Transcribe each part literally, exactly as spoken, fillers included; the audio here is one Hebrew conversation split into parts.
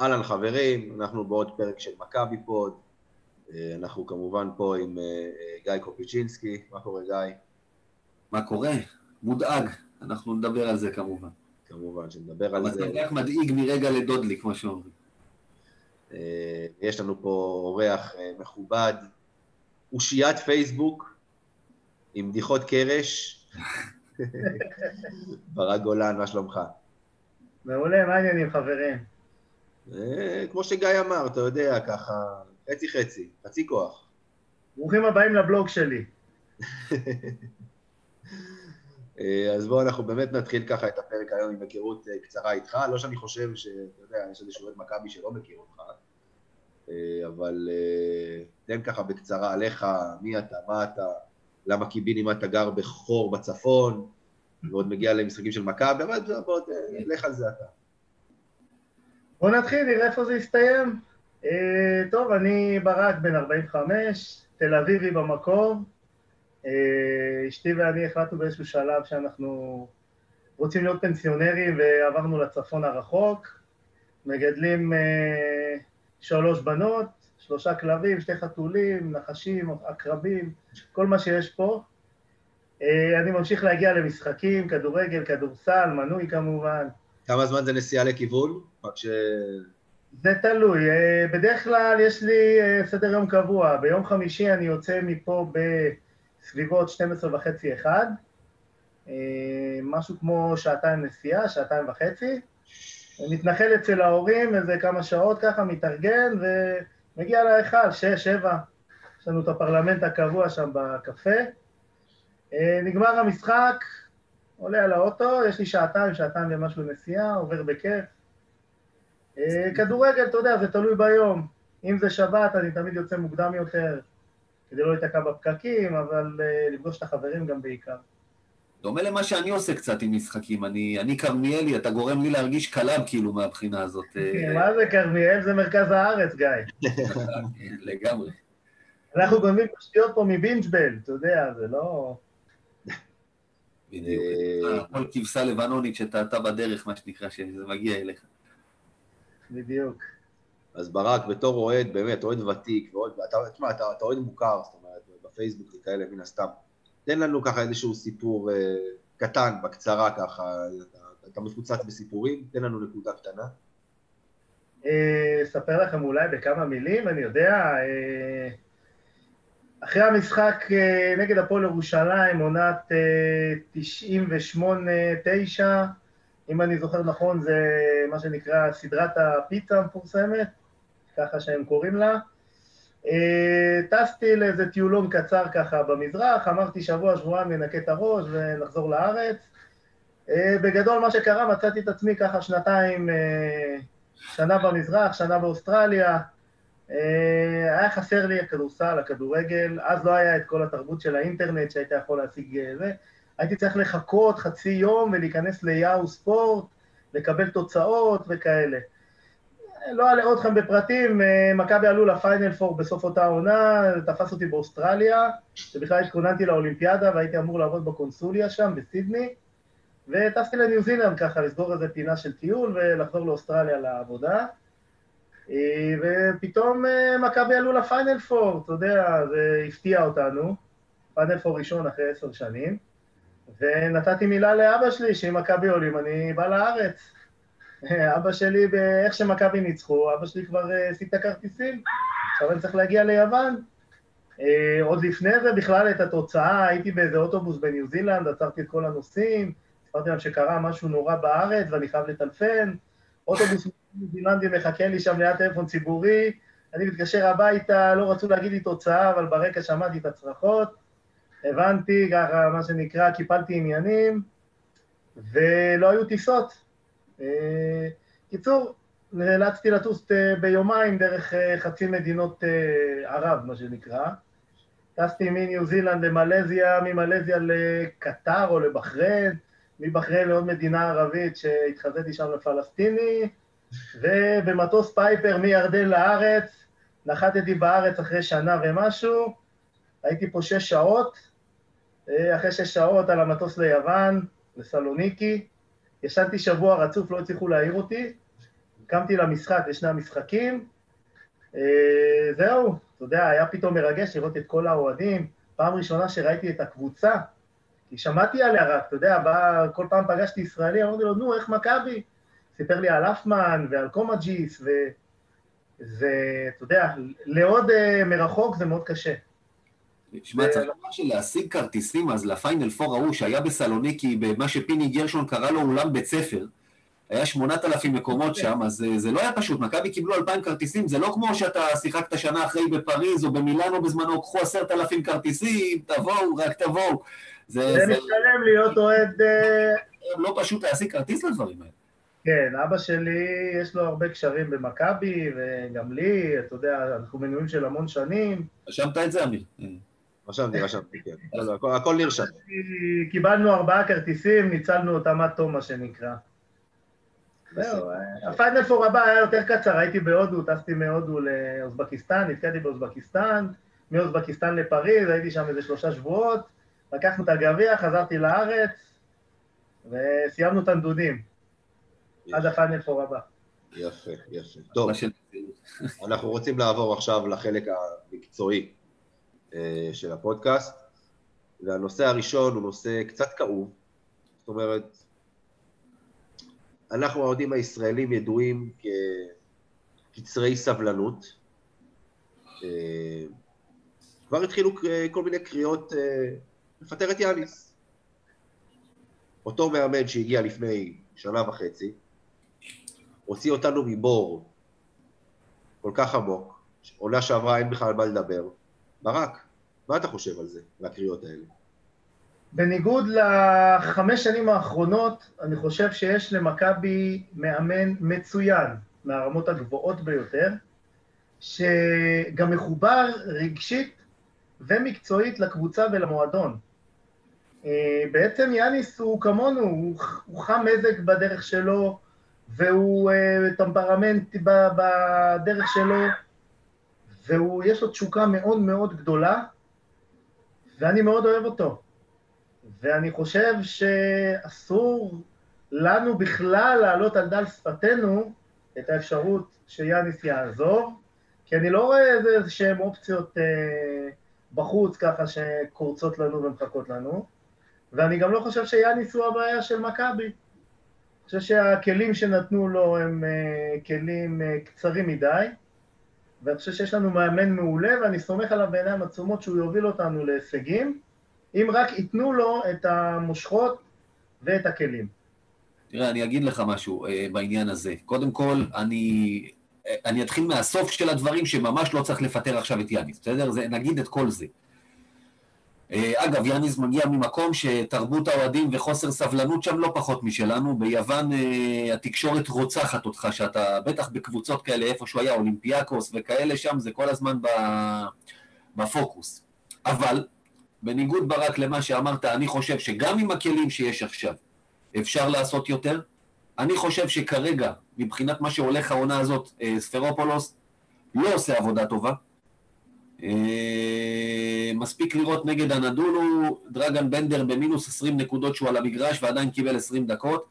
אהלן חברים, אנחנו בעוד פרק של מכבי פוד, אנחנו כמובן פה עם גיא קופיצ'ינסקי, מה קורה גיא? מה קורה? מודאג, אנחנו נדבר על זה כמובן. כמובן, שנדבר על זה. אבל מדאיג מרגע לדודלי, כמו שאומרים. יש לנו פה אורח מכובד, אושיית פייסבוק, עם בדיחות קרש, ברק גולן, מה שלומך? מעולה, מה העניינים חברים? כמו שגיא אמר, אתה יודע, ככה, חצי חצי, חצי כוח. ברוכים הבאים לבלוג שלי. אז בואו, אנחנו באמת נתחיל ככה את הפרק היום עם הכירות קצרה איתך, לא שאני חושב שאתה יודע, יש איזשהו עד מכבי שלא מכיר אותך, אבל תן ככה בקצרה עליך, מי אתה, מה אתה, למה קיבינים אתה גר בחור בצפון, ועוד מגיע למשחקים של מכבי, אבל בואו, לך על זה אתה. בוא נתחיל, נראה איפה זה יסתיים. אה, טוב, אני ברק, בן ארבעים וחמש, תל אביבי במקום. אה, אשתי ואני החלטנו באיזשהו שלב שאנחנו רוצים להיות פנסיונרים ועברנו לצפון הרחוק. מגדלים אה, שלוש בנות, שלושה כלבים, שתי חתולים, נחשים, עקרבים, כל מה שיש פה. אה, אני ממשיך להגיע למשחקים, כדורגל, כדורסל, מנוי כמובן. כמה זמן זה נסיעה לכיוון? ש... זה תלוי. בדרך כלל יש לי סדר יום קבוע. ביום חמישי אני יוצא מפה בסביבות שתים עשרה וחצי אחת, משהו כמו שעתיים נסיעה, שעתיים וחצי. מתנחל אצל ההורים איזה כמה שעות ככה, מתארגן ומגיע להיכל, שש, שבע. יש לנו את הפרלמנט הקבוע שם בקפה. נגמר המשחק, עולה על האוטו, יש לי שעתיים, שעתיים ומשהו נסיעה, עובר בכיף. כדורגל, אתה יודע, זה תלוי ביום. אם זה שבת, אני תמיד יוצא מוקדם יותר, כדי לא להתעקע בפקקים, אבל לפגוש את החברים גם בעיקר. דומה למה שאני עושה קצת עם משחקים. אני קרמיאלי, אתה גורם לי להרגיש קלם כאילו מהבחינה הזאת. מה זה קרמיאל? זה מרכז הארץ, גיא. לגמרי. אנחנו גונבים פשוטיות פה מבינג'בל, אתה יודע, זה לא... בדיוק. כל כבשה לבנונית שטעתה בדרך, מה שנקרא, שזה מגיע אליך. בדיוק. אז ברק, בתור אוהד, באמת, אוהד ותיק, ואתה, אתה אוהד מוכר, זאת אומרת, בפייסבוק וכאלה, מן הסתם. תן לנו ככה איזשהו סיפור קטן, בקצרה ככה, אתה מפוצץ בסיפורים, תן לנו נקודה קטנה. אספר לכם אולי בכמה מילים, אני יודע, אחרי המשחק נגד הפועל ירושלים, עונת תשעים ושמונה תשע, אם אני זוכר נכון, זה מה שנקרא סדרת הפיצה המפורסמת, ככה שהם קוראים לה. טסתי לאיזה טיולון קצר ככה במזרח, אמרתי שבוע, שבועיים ננקה את הראש ונחזור לארץ. בגדול מה שקרה, מצאתי את עצמי ככה שנתיים, שנה במזרח, שנה באוסטרליה. היה חסר לי הכדורסל, הכדורגל, אז לא היה את כל התרבות של האינטרנט שהיית יכול להשיג זה. הייתי צריך לחכות חצי יום ולהיכנס ליהו ספורט, לקבל תוצאות וכאלה. לא אלאה אתכם בפרטים, מכבי עלו לפיינל פור בסוף אותה עונה, תפס אותי באוסטרליה, שבכלל התכוננתי לאולימפיאדה והייתי אמור לעבוד בקונסוליה שם, בסידני, וטסתי לניו זילנד ככה, לסגור איזה פינה של טיול ולחזור לאוסטרליה לעבודה, ופתאום מכבי עלו לפיינל פור, אתה יודע, זה הפתיע אותנו, פיינל פור ראשון אחרי עשר שנים, ונתתי מילה לאבא שלי, שאם מכבי עולים, אני בא לארץ. אבא שלי, איך שמכבי ניצחו, אבא שלי כבר עשית את הכרטיסים, עכשיו אני צריך להגיע ליוון. עוד לפני זה בכלל את התוצאה, הייתי באיזה אוטובוס בניו זילנד, עצרתי את כל הנוסעים, אמרתי להם שקרה משהו נורא בארץ ואני חייב לטלפן, אוטובוס בניו זילנדי מחכה לי שם ליד טלפון ציבורי, אני מתקשר הביתה, לא רצו להגיד לי תוצאה, אבל ברקע שמעתי את הצרחות, הבנתי, ככה, מה שנקרא, קיפלתי עניינים, ולא היו טיסות. קיצור, נאלצתי לטוס ביומיים דרך חצי מדינות ערב, מה שנקרא. טסתי מניו זילנד למלזיה, ממלזיה לקטר או לבחריין, מבחריין לעוד מדינה ערבית שהתחזיתי שם לפלסטיני, ובמטוס פייפר מירדן לארץ, נחתתי בארץ אחרי שנה ומשהו, הייתי פה שש שעות, אחרי שש שעות על המטוס ליוון, לסלוניקי, ישנתי שבוע רצוף, לא הצליחו להעיר אותי, קמתי למשחק, לשני המשחקים, זהו, אתה יודע, היה פתאום מרגש לראות את כל האוהדים, פעם ראשונה שראיתי את הקבוצה, כי שמעתי עליה רק, אתה יודע, בא, כל פעם פגשתי ישראלי, אמרתי לו, נו, איך מכבי? סיפר לי על אפמן ועל קומג'יס, וזה, אתה יודע, לעוד מרחוק זה מאוד קשה. שמע, צריך לומר שלהשיג כרטיסים אז לפיינל פור ההוא שהיה בסלוניקי, במה שפיני גרשון קרא לו אולם בית ספר, היה שמונת אלפים מקומות שם, אז זה לא היה פשוט, מכבי קיבלו אלפיים כרטיסים, זה לא כמו שאתה שיחקת שנה אחרי בפריז או במילאן או בזמנו, קחו עשרת אלפים כרטיסים, תבואו, רק תבואו. זה משלם להיות אוהד... לא פשוט להשיג כרטיס לדברים האלה. כן, אבא שלי יש לו הרבה קשרים במכבי, וגם לי, אתה יודע, אנחנו מנויים של המון שנים. רשמת את זה, אמיר? רשמתי, רשמתי, כן. הכל נרשם. קיבלנו ארבעה כרטיסים, ניצלנו אותם עד תום, מה שנקרא. זהו, הפיינל פור הבא היה יותר קצר, הייתי בהודו, טסתי מהודו לאוזבקיסטן, נתקעתי באוזבקיסטן, מאוזבקיסטן לפריז, הייתי שם איזה שלושה שבועות, לקחנו את הגביע, חזרתי לארץ, וסיימנו את הנדודים, עד הפיינל פור הבא. יפה, יפה. טוב, אנחנו רוצים לעבור עכשיו לחלק המקצועי של הפודקאסט, והנושא הראשון הוא נושא קצת כאוב, זאת אומרת, אנחנו העודים הישראלים ידועים כקצרי סבלנות. כבר התחילו כל מיני קריאות לפטר את יאניס. אותו מאמן שהגיע לפני שנה וחצי, הוציא אותנו מבור כל כך עמוק, עונה שעברה אין בכלל מה לדבר. ברק, מה אתה חושב על זה, על הקריאות האלה? בניגוד לחמש שנים האחרונות, אני חושב שיש למכבי מאמן מצוין, מהרמות הגבוהות ביותר, שגם מחובר רגשית ומקצועית לקבוצה ולמועדון. בעצם יאניס הוא כמונו, הוא חם מזג בדרך שלו, והוא טמפרמנט בדרך שלו, ויש לו תשוקה מאוד מאוד גדולה, ואני מאוד אוהב אותו. ואני חושב שאסור לנו בכלל לעלות על דל שפתנו את האפשרות שיאניס יעזור, כי אני לא רואה איזה שהן אופציות אה, בחוץ ככה שקורצות לנו ומחכות לנו, ואני גם לא חושב שיאניס הוא הבעיה של מכבי. אני חושב שהכלים שנתנו לו הם אה, כלים אה, קצרים מדי, ואני חושב שיש לנו מאמן מעולה, ואני סומך עליו בעיניים עצומות שהוא יוביל אותנו להישגים, אם רק ייתנו לו את המושכות ואת הכלים. תראה, אני אגיד לך משהו בעניין הזה. קודם כל, אני, אני אתחיל מהסוף של הדברים שממש לא צריך לפטר עכשיו את יאניס, בסדר? זה, נגיד את כל זה. אגב, יאניס מגיע ממקום שתרבות האוהדים וחוסר סבלנות שם לא פחות משלנו. ביוון התקשורת רוצחת אותך, שאתה בטח בקבוצות כאלה, איפה שהוא היה, אולימפיאקוס וכאלה שם, זה כל הזמן בפוקוס. אבל... בניגוד ברק למה שאמרת, אני חושב שגם עם הכלים שיש עכשיו אפשר לעשות יותר. אני חושב שכרגע, מבחינת מה שהולך העונה הזאת, ספרופולוס לא עושה עבודה טובה. מספיק לראות נגד אנדולו, דרגן בנדר במינוס עשרים נקודות שהוא על המגרש ועדיין קיבל עשרים דקות.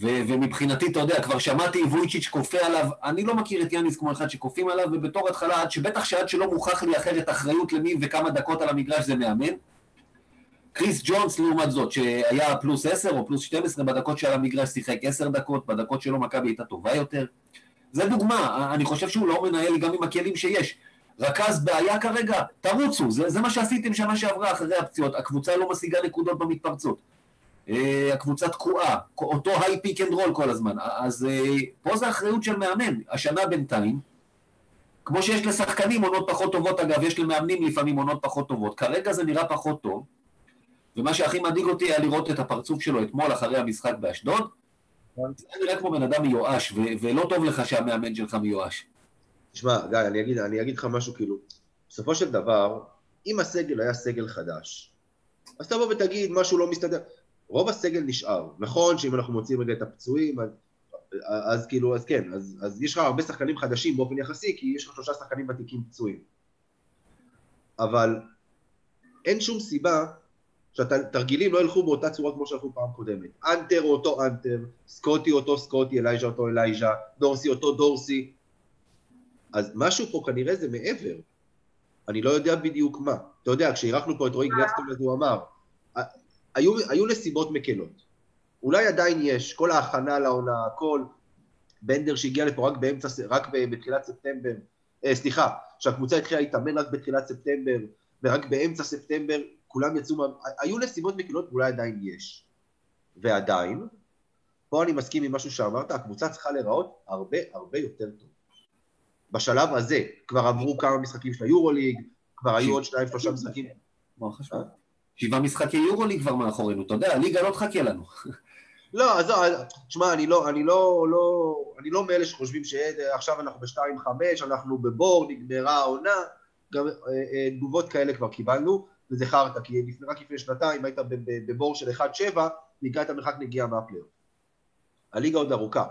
ומבחינתי, אתה יודע, כבר שמעתי וויצ'יץ' קופה עליו, אני לא מכיר את יאניס כמו אחד שקופים עליו, ובתור התחלה, עד שבטח שעד שלא מוכח לי אחרת אחריות למי וכמה דקות על המגרש זה מאמן. קריס ג'ונס, לעומת זאת, שהיה פלוס עשר או פלוס שתים עשרה, בדקות שעל המגרש שיחק עשר דקות, בדקות שלא מכבי הייתה טובה יותר. זה דוגמה, אני חושב שהוא לא מנהל גם עם הכלים שיש. רכז בעיה כרגע, תרוצו, זה, זה מה שעשיתם שנה שעברה אחרי הפציעות, הקבוצה לא משיגה נקודות במתפרצות. הקבוצה תקועה, אותו היי פיק אנד רול כל הזמן, אז פה זה האחריות של מאמן, השנה בינתיים, כמו שיש לשחקנים עונות פחות טובות, אגב, יש למאמנים לפעמים עונות פחות טובות, כרגע זה נראה פחות טוב, ומה שהכי מדאיג אותי היה לראות את הפרצוף שלו אתמול אחרי המשחק באשדוד, זה נראה כמו בן אדם מיואש, ולא טוב לך שהמאמן שלך מיואש. תשמע, גיא, אני אגיד, אני אגיד לך משהו כאילו, בסופו של דבר, אם הסגל היה סגל חדש, אז תבוא ותגיד, משהו לא מסתדר. רוב הסגל נשאר, נכון שאם אנחנו מוצאים רגע את הפצועים, אז, אז כאילו, אז כן, אז, אז יש לך הרבה שחקנים חדשים באופן יחסי, כי יש לך שלושה שחקנים ותיקים פצועים. אבל אין שום סיבה שהתרגילים לא ילכו באותה צורה כמו שהלכו פעם קודמת. אנטר הוא אותו אנטר, סקוטי אותו סקוטי, אלייג'ה אותו אלייג'ה, דורסי אותו דורסי. אז משהו פה כנראה זה מעבר. אני לא יודע בדיוק מה. אתה יודע, כשהירחנו פה את רוי גלסטור, אז הוא אמר, היו, היו נסיבות מקלות. אולי עדיין יש, כל ההכנה לעונה, הכל, בנדר שהגיע לפה רק, באמצע, רק בתחילת ספטמבר, אה, סליחה, שהקבוצה התחילה להתאמן רק בתחילת ספטמבר, ורק באמצע ספטמבר, כולם יצאו, היו נסיבות מקלות, אולי עדיין יש. ועדיין, פה אני מסכים עם משהו שאמרת, הקבוצה צריכה לראות הרבה הרבה יותר טוב. בשלב הזה, כבר עברו כמה משחקים של היורוליג, כבר היו עוד שניים, שלושה משחקים. מה חשוב? שבעה משחקי יורוליג כבר מאחורינו, אתה יודע, הליגה לא תחכה לנו. לא, אז תשמע, אני לא, אני לא, לא, אני לא מאלה שחושבים שעכשיו אנחנו ב-שתיים חמש, אנחנו בבור, נגמרה העונה, גם תגובות כאלה כבר קיבלנו, וזה חרת, כי רק לפני שנתיים היית בבור של אחת שבע, נגיע את המשחק נגיע מהפלייאוף. הליגה עוד ארוכה.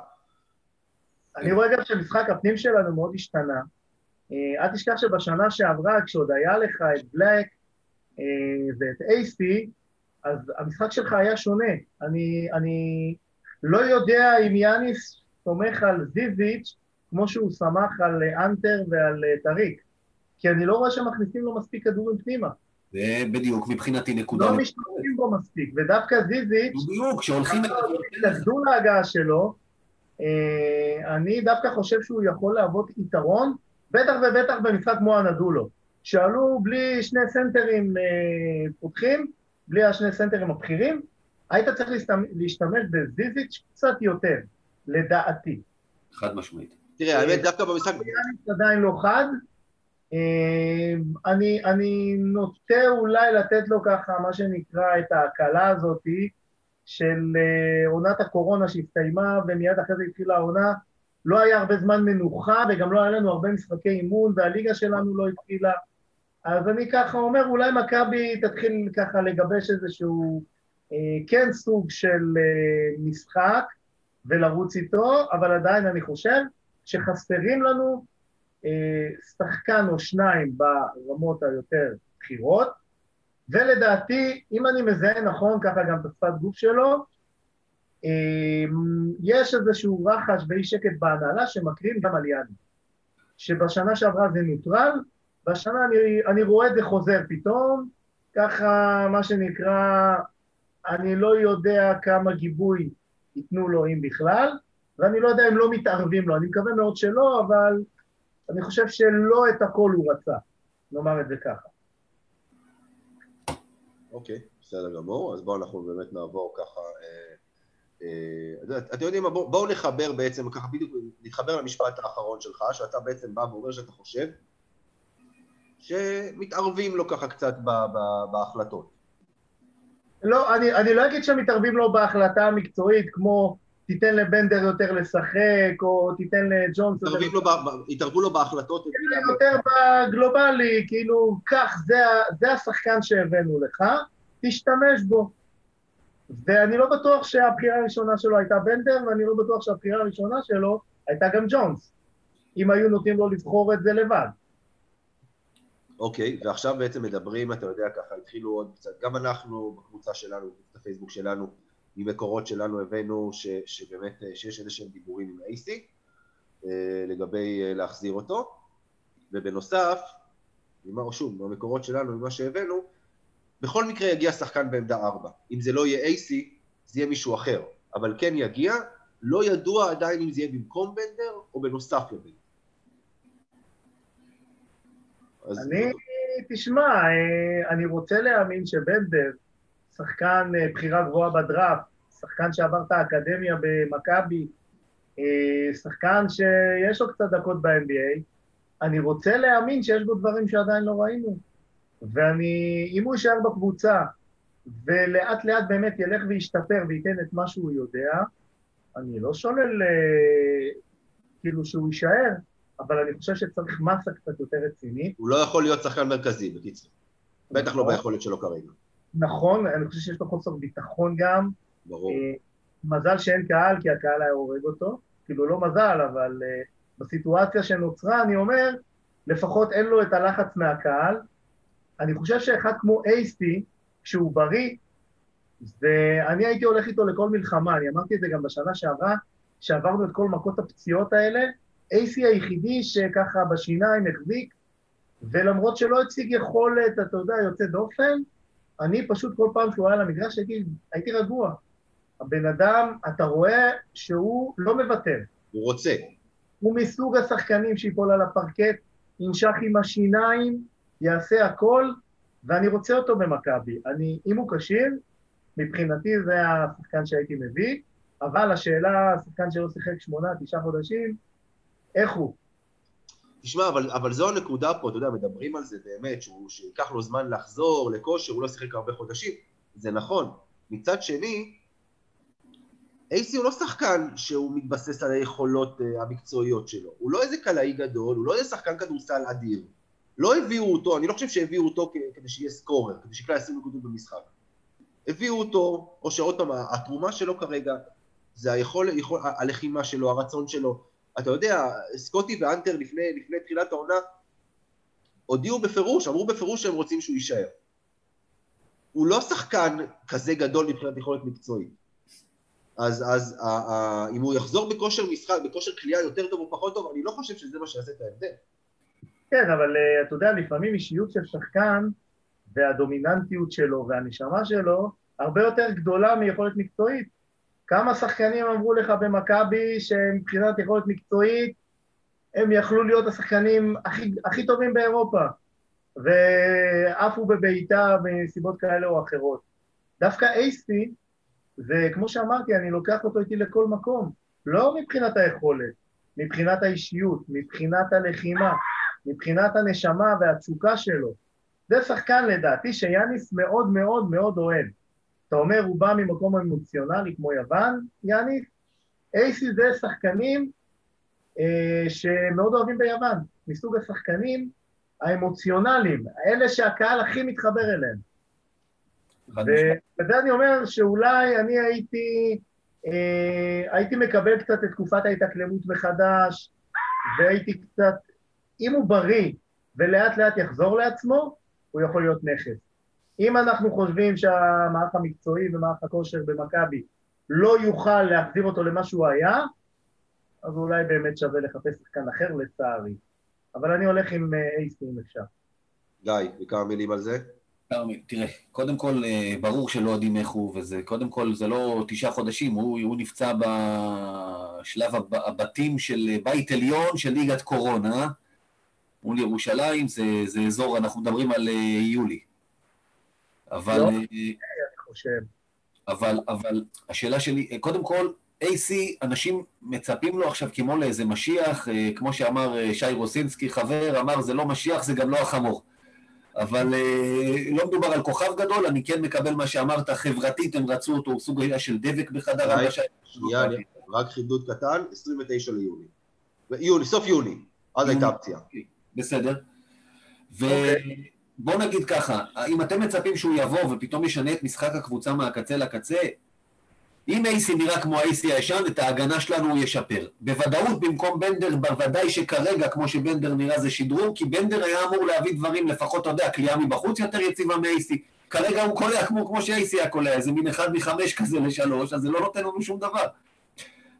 אני רואה גם שמשחק הפנים שלנו מאוד השתנה. אל תשכח שבשנה שעברה, כשעוד היה לך את בלק ואת אייסי, אז המשחק שלך היה שונה. אני, אני לא יודע אם יאניס סומך על זיזיץ' כמו שהוא סמך על אנטר ועל טריק, כי אני לא רואה שמכניסים לו מספיק כדורים פנימה. זה בדיוק, מבחינתי נקודה. לא משתמשים בו מספיק, ודווקא זיזיץ' בדיוק, כשהולכים לתדו להגעה שלו, אני דווקא חושב שהוא יכול להוות יתרון, בטח ובטח במשחק כמו אנדולו, שעלו בלי שני סנטרים פותחים, בלי השני סנטרים הבכירים, היית צריך להשתמש בזיזיץ' קצת יותר, לדעתי. חד משמעית. תראה, האמת דווקא במשחק... אני עדיין לא חד, אני, אני נוטה אולי לתת לו ככה מה שנקרא את ההקלה הזאת של עונת הקורונה שהסתיימה ומיד אחרי זה התחילה העונה, לא היה הרבה זמן מנוחה וגם לא היה לנו הרבה משחקי אימון והליגה שלנו לא התחילה, אז אני ככה אומר אולי מכבי תתחיל ככה לגבש איזשהו אה, כן סוג של אה, משחק ולרוץ איתו, אבל עדיין אני חושב שחסרים לנו שחקן או שניים ברמות היותר בחירות, ולדעתי, אם אני מזהה נכון, ככה גם בשפת גוף שלו, יש איזשהו רחש ואי שקט בהנהלה שמקרים גם על יד, שבשנה שעברה זה נוטרל, בשנה אני, אני רואה את זה חוזר פתאום, ככה מה שנקרא, אני לא יודע כמה גיבוי ייתנו לו אם בכלל, ואני לא יודע אם לא מתערבים לו, אני מקווה מאוד שלא, אבל... אני חושב שלא את הכל הוא רצה, נאמר את זה ככה. אוקיי, בסדר גמור, אז בואו אנחנו באמת נעבור ככה, אתם יודעים, בואו נחבר בעצם, ככה בדיוק נחבר למשפט האחרון שלך, שאתה בעצם בא ואומר שאתה חושב, שמתערבים לו ככה קצת בהחלטות. לא, אני לא אגיד שמתערבים לו בהחלטה המקצועית, כמו... תיתן לבנדר יותר לשחק, או תיתן לג'ונס... התערבו לו בהחלטות... יותר בגלובלי, כאילו, כך, זה השחקן שהבאנו לך, תשתמש בו. ואני לא בטוח שהבחירה הראשונה שלו הייתה בנדר, ואני לא בטוח שהבחירה הראשונה שלו הייתה גם ג'ונס, אם היו נותנים לו לבחור את זה לבד. אוקיי, ועכשיו בעצם מדברים, אתה יודע ככה, התחילו עוד קצת, גם אנחנו בקבוצה שלנו, בפייסבוק שלנו, ממקורות שלנו הבאנו ש, שבאמת שיש איזה שהם דיבורים עם אייסי, לגבי להחזיר אותו, ובנוסף, שוב, במקורות שלנו, ממה שהבאנו, בכל מקרה יגיע שחקן בעמדה ארבע. אם זה לא יהיה אייסי, זה יהיה מישהו אחר, אבל כן יגיע, לא ידוע עדיין אם זה יהיה במקום בנדר, או בנוסף לבנדר. אני, תשמע, אני רוצה להאמין שבנדר, שחקן בחירה גבוהה בדראפט, שחקן שעבר את האקדמיה במכבי, שחקן שיש לו קצת דקות ב-אן בי איי, אני רוצה להאמין שיש בו דברים שעדיין לא ראינו. ואני, אם הוא יישאר בקבוצה, ולאט לאט באמת ילך וישתפר וייתן את מה שהוא יודע, אני לא שולל כאילו שהוא יישאר, אבל אני חושב שצריך מסה קצת יותר רצינית. הוא לא יכול להיות שחקן מרכזי, בקיצור. בטח לא ביכולת שלו כרגע. נכון, אני חושב שיש לו חוסר ביטחון גם. ברור. מזל שאין קהל, כי הקהל היה הורג אותו. כאילו לא מזל, אבל בסיטואציה שנוצרה, אני אומר, לפחות אין לו את הלחץ מהקהל. אני חושב שאחד כמו אייסי, כשהוא בריא, ואני הייתי הולך איתו לכל מלחמה, אני אמרתי את זה גם בשנה שעברה, שעברנו את כל מכות הפציעות האלה, אייסי היחידי שככה בשיניים החזיק, ולמרות שלא הציג יכולת, אתה יודע, יוצא דופן, אני פשוט כל פעם שהוא היה למגרש, הייתי, הייתי רגוע. הבן אדם, אתה רואה שהוא לא מבטל. הוא רוצה. הוא מסוג השחקנים שיפול על הפרקט, ינשך עם השיניים, יעשה הכל, ואני רוצה אותו במכבי. אני, אם הוא קשיר, מבחינתי זה השחקן שהייתי מביא, אבל השאלה, השחקן שלא שיחק שמונה, תשעה חודשים, איך הוא? תשמע, אבל, אבל זו הנקודה פה, אתה יודע, מדברים על זה באמת, שהוא שיקח לו זמן לחזור לכושר, הוא לא שיחק הרבה חודשים, זה נכון. מצד שני, אייסי הוא לא שחקן שהוא מתבסס על היכולות uh, המקצועיות שלו. הוא לא איזה קלעי גדול, הוא לא איזה שחקן כדורסל אדיר. לא הביאו אותו, אני לא חושב שהביאו אותו כ- כדי שיהיה סקורר, כדי שיקלע עשרים נקודות במשחק. הביאו אותו, או שעוד פעם, התרומה שלו כרגע, זה היכול, היכול, הלחימה שלו, הרצון שלו. אתה יודע, סקוטי ואנטר לפני, לפני תחילת העונה, הודיעו בפירוש, אמרו בפירוש שהם רוצים שהוא יישאר. הוא לא שחקן כזה גדול מבחינת יכולת מקצועית. אז, אז ה, ה, אם הוא יחזור בכושר משחק, בכושר קליעה יותר טוב או פחות טוב, אני לא חושב שזה מה שיעשה את ההבדל. כן, אבל אתה יודע, לפעמים אישיות של שחקן, והדומיננטיות שלו והנשמה שלו, הרבה יותר גדולה מיכולת מקצועית. כמה שחקנים אמרו לך במכבי, שמבחינת יכולת מקצועית, הם יכלו להיות השחקנים הכי, הכי טובים באירופה, ואף הוא בביתה מסיבות כאלה או אחרות. דווקא אייסי, וכמו שאמרתי, אני לוקח אותו איתי לכל מקום, לא מבחינת היכולת, מבחינת האישיות, מבחינת הלחימה, מבחינת הנשמה והתשוקה שלו. זה שחקן לדעתי שיאניס מאוד מאוד מאוד אוהב. אתה אומר, הוא בא ממקום אמוציונלי כמו יוון, יאניס, אייסי זה שחקנים אה, שמאוד אוהבים ביוון, מסוג השחקנים האמוציונליים, אלה שהקהל הכי מתחבר אליהם. וזה אני אומר שאולי אני הייתי, אה, הייתי מקבל קצת את תקופת ההתאקלמות מחדש, והייתי קצת, אם הוא בריא ולאט לאט יחזור לעצמו, הוא יכול להיות נכס. אם אנחנו חושבים שהמערך המקצועי ומערך הכושר במכבי לא יוכל להחזיר אותו למה שהוא היה, אז אולי באמת שווה לחפש שחקן אחר לצערי. אבל אני הולך עם אייסי אם אפשר. גיא, בכמה מילים על זה? תראה, קודם כל ברור שלא יודעים איך הוא, וזה, קודם כל זה לא תשעה חודשים, הוא, הוא נפצע בשלב הבתים של בית עליון של ליגת קורונה, מול ירושלים, זה, זה אזור, אנחנו מדברים על יולי. אבל, לא, אני חושב. אבל, אבל השאלה שלי, קודם כל, אייסי, אנשים מצפים לו עכשיו כמו לאיזה משיח, כמו שאמר שי רוסינסקי, חבר, אמר זה לא משיח, זה גם לא החמור. אבל לא מדובר על כוכב גדול, אני כן מקבל מה שאמרת, חברתית, הם רצו אותו, סוג היה של דבק בחדר הרגשה. שנייה, רק חידוד קטן, עשרים ותשעה ליוני, סוף יוני, אז הייתה הפציעה. בסדר. ובוא נגיד ככה, אם אתם מצפים שהוא יבוא ופתאום ישנה את משחק הקבוצה מהקצה לקצה, אם אייסי נראה כמו אייסי הישן, את ההגנה שלנו הוא ישפר. בוודאות במקום בנדר, בוודאי שכרגע, כמו שבנדר נראה זה שדרור, כי בנדר היה אמור להביא דברים, לפחות, אתה יודע, קליעה מבחוץ יותר יציבה מאייסי. כרגע הוא קולע כמו, כמו שאייסי היה קולע, זה מין אחד מחמש כזה לשלוש, אז זה לא נותן לנו שום דבר.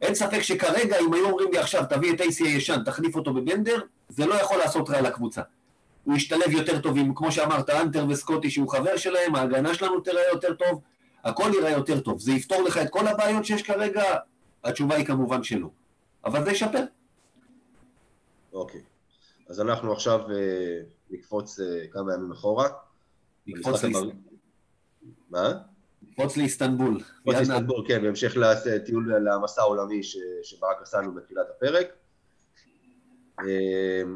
אין ספק שכרגע, אם היו אומרים לי עכשיו, תביא את אייסי הישן, תחליף אותו בבנדר, זה לא יכול לעשות רע לקבוצה. הוא ישתלב יותר טוב, כמו שאמרת, אנטר וסקוטי, שהוא חבר שלהם, ההגנה שלנו תראה יותר טוב. הכל יראה יותר טוב. זה יפתור לך את כל הבעיות שיש כרגע? התשובה היא כמובן שלא. אבל זה ישפר. אוקיי. אז אנחנו עכשיו נקפוץ כמה ימים אחורה. נקפוץ לאיסטנבול. מה? נקפוץ לאיסטנבול. נקפוץ לאיסטנבול, כן. בהמשך לטיול למסע העולמי שברק עשינו בתחילת הפרק.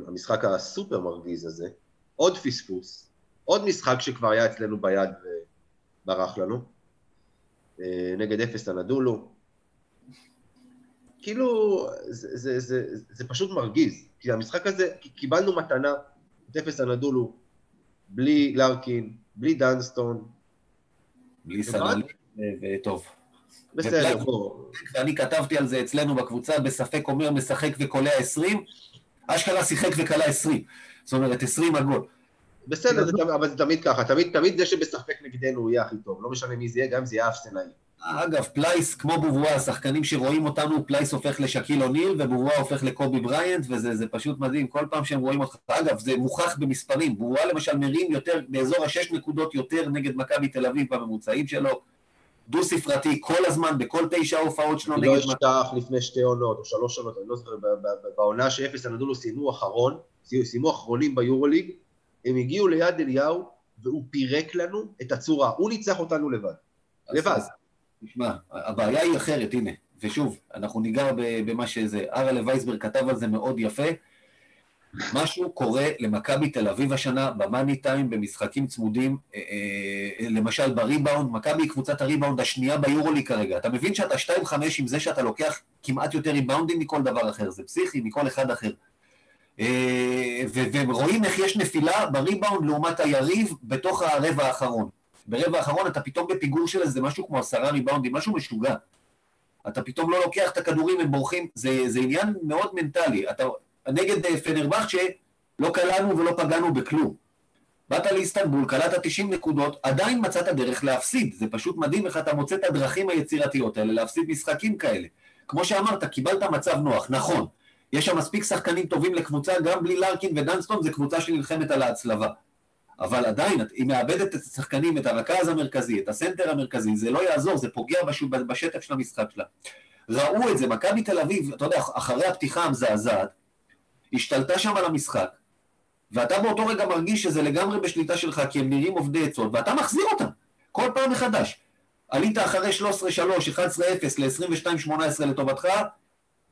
המשחק הסופר מרגיז הזה. עוד פספוס. עוד משחק שכבר היה אצלנו ביד וברח לנו. נגד אפס אנדולו, כאילו, זה, זה, זה, זה פשוט מרגיז, כי המשחק הזה, קיבלנו מתנה את אפס אנדולו, בלי לארקין, בלי דנסטון, בלי סנאלי, וטוב. בסדר, בוא. ואני כתבתי על זה אצלנו בקבוצה, בספק אומר, משחק וקולע עשרים, אשכרה שיחק וקלע עשרים, זאת אומרת עשרים עגול. בסדר, אבל זה תמיד ככה, תמיד, תמיד זה שבספק נגדנו הוא יהיה הכי טוב, לא משנה מי זה יהיה, גם זה יהיה אפסנאי. אגב, פלייס כמו בובואה, השחקנים שרואים אותנו, פלייס הופך לשקיל אוניל, ובובואה הופך לקובי בריינט, וזה זה פשוט מדהים, כל פעם שהם רואים אותך, אגב, זה מוכח במספרים, בובואה למשל מרים יותר, באזור השש נקודות יותר נגד מכבי תל אביב בממוצעים שלו, דו ספרתי כל הזמן, בכל תשע הופעות שלו נגד... לא השכח לפני שתי עונות, או שלוש עונות, אני לא זוכר, בעונה שאפס אנדולו סיימו אחרון, סיימו אחרונים ביורוליג, הם הגיעו ליד אליהו, והוא פירק לנו את הצורה, הוא ניצח אותנו לבד, לבד. תשמע, הבעיה היא אחרת, הנה, ושוב, אנחנו ניגע במה שזה, אריאל וייסברג כתב על זה מאוד יפה, משהו קורה למכבי תל אביב השנה, במאני טיים, במשחקים צמודים, למשל בריבאונד, מכבי קבוצת הריבאונד השנייה ביורוליג כרגע, אתה מבין שאתה שתיים חמש עם זה שאתה לוקח כמעט יותר ריבאונדים מכל דבר אחר, זה פסיכי, מכל אחד אחר. ורואים איך יש נפילה בריבאונד לעומת היריב בתוך הרבע האחרון. ברבע האחרון אתה פתאום בפיגור של זה משהו כמו עשרה ריבאונדים, משהו משוגע. אתה פתאום לא לוקח את הכדורים, הם בורחים, זה, זה עניין מאוד מנטלי. אתה, נגד פנרבחצ'ה לא קלענו ולא פגענו בכלום. באת לאיסטנבול, קלעת תשעים נקודות, עדיין מצאת דרך להפסיד. זה פשוט מדהים איך אתה מוצא את הדרכים היצירתיות האלה, להפסיד משחקים כאלה. כמו שאמרת, קיבלת מצב נוח, נכון. יש שם מספיק שחקנים טובים לקבוצה, גם בלי לרקין ודנסטום, זה קבוצה שנלחמת על ההצלבה. אבל עדיין, היא מאבדת את השחקנים, את הרכז המרכזי, את הסנטר המרכזי, זה לא יעזור, זה פוגע בשטף של המשחק שלה. ראו את זה, מכבי תל אביב, אתה יודע, אחרי הפתיחה המזעזעת, השתלטה שם על המשחק, ואתה באותו רגע מרגיש שזה לגמרי בשליטה שלך, כי הם נראים עובדי עצות, ואתה מחזיר אותם, כל פעם מחדש. עלית אחרי שלוש עשרה שלוש, אחת עשרה אפס, ל-עשרים ושתיים שמונה עשרה לטובתך,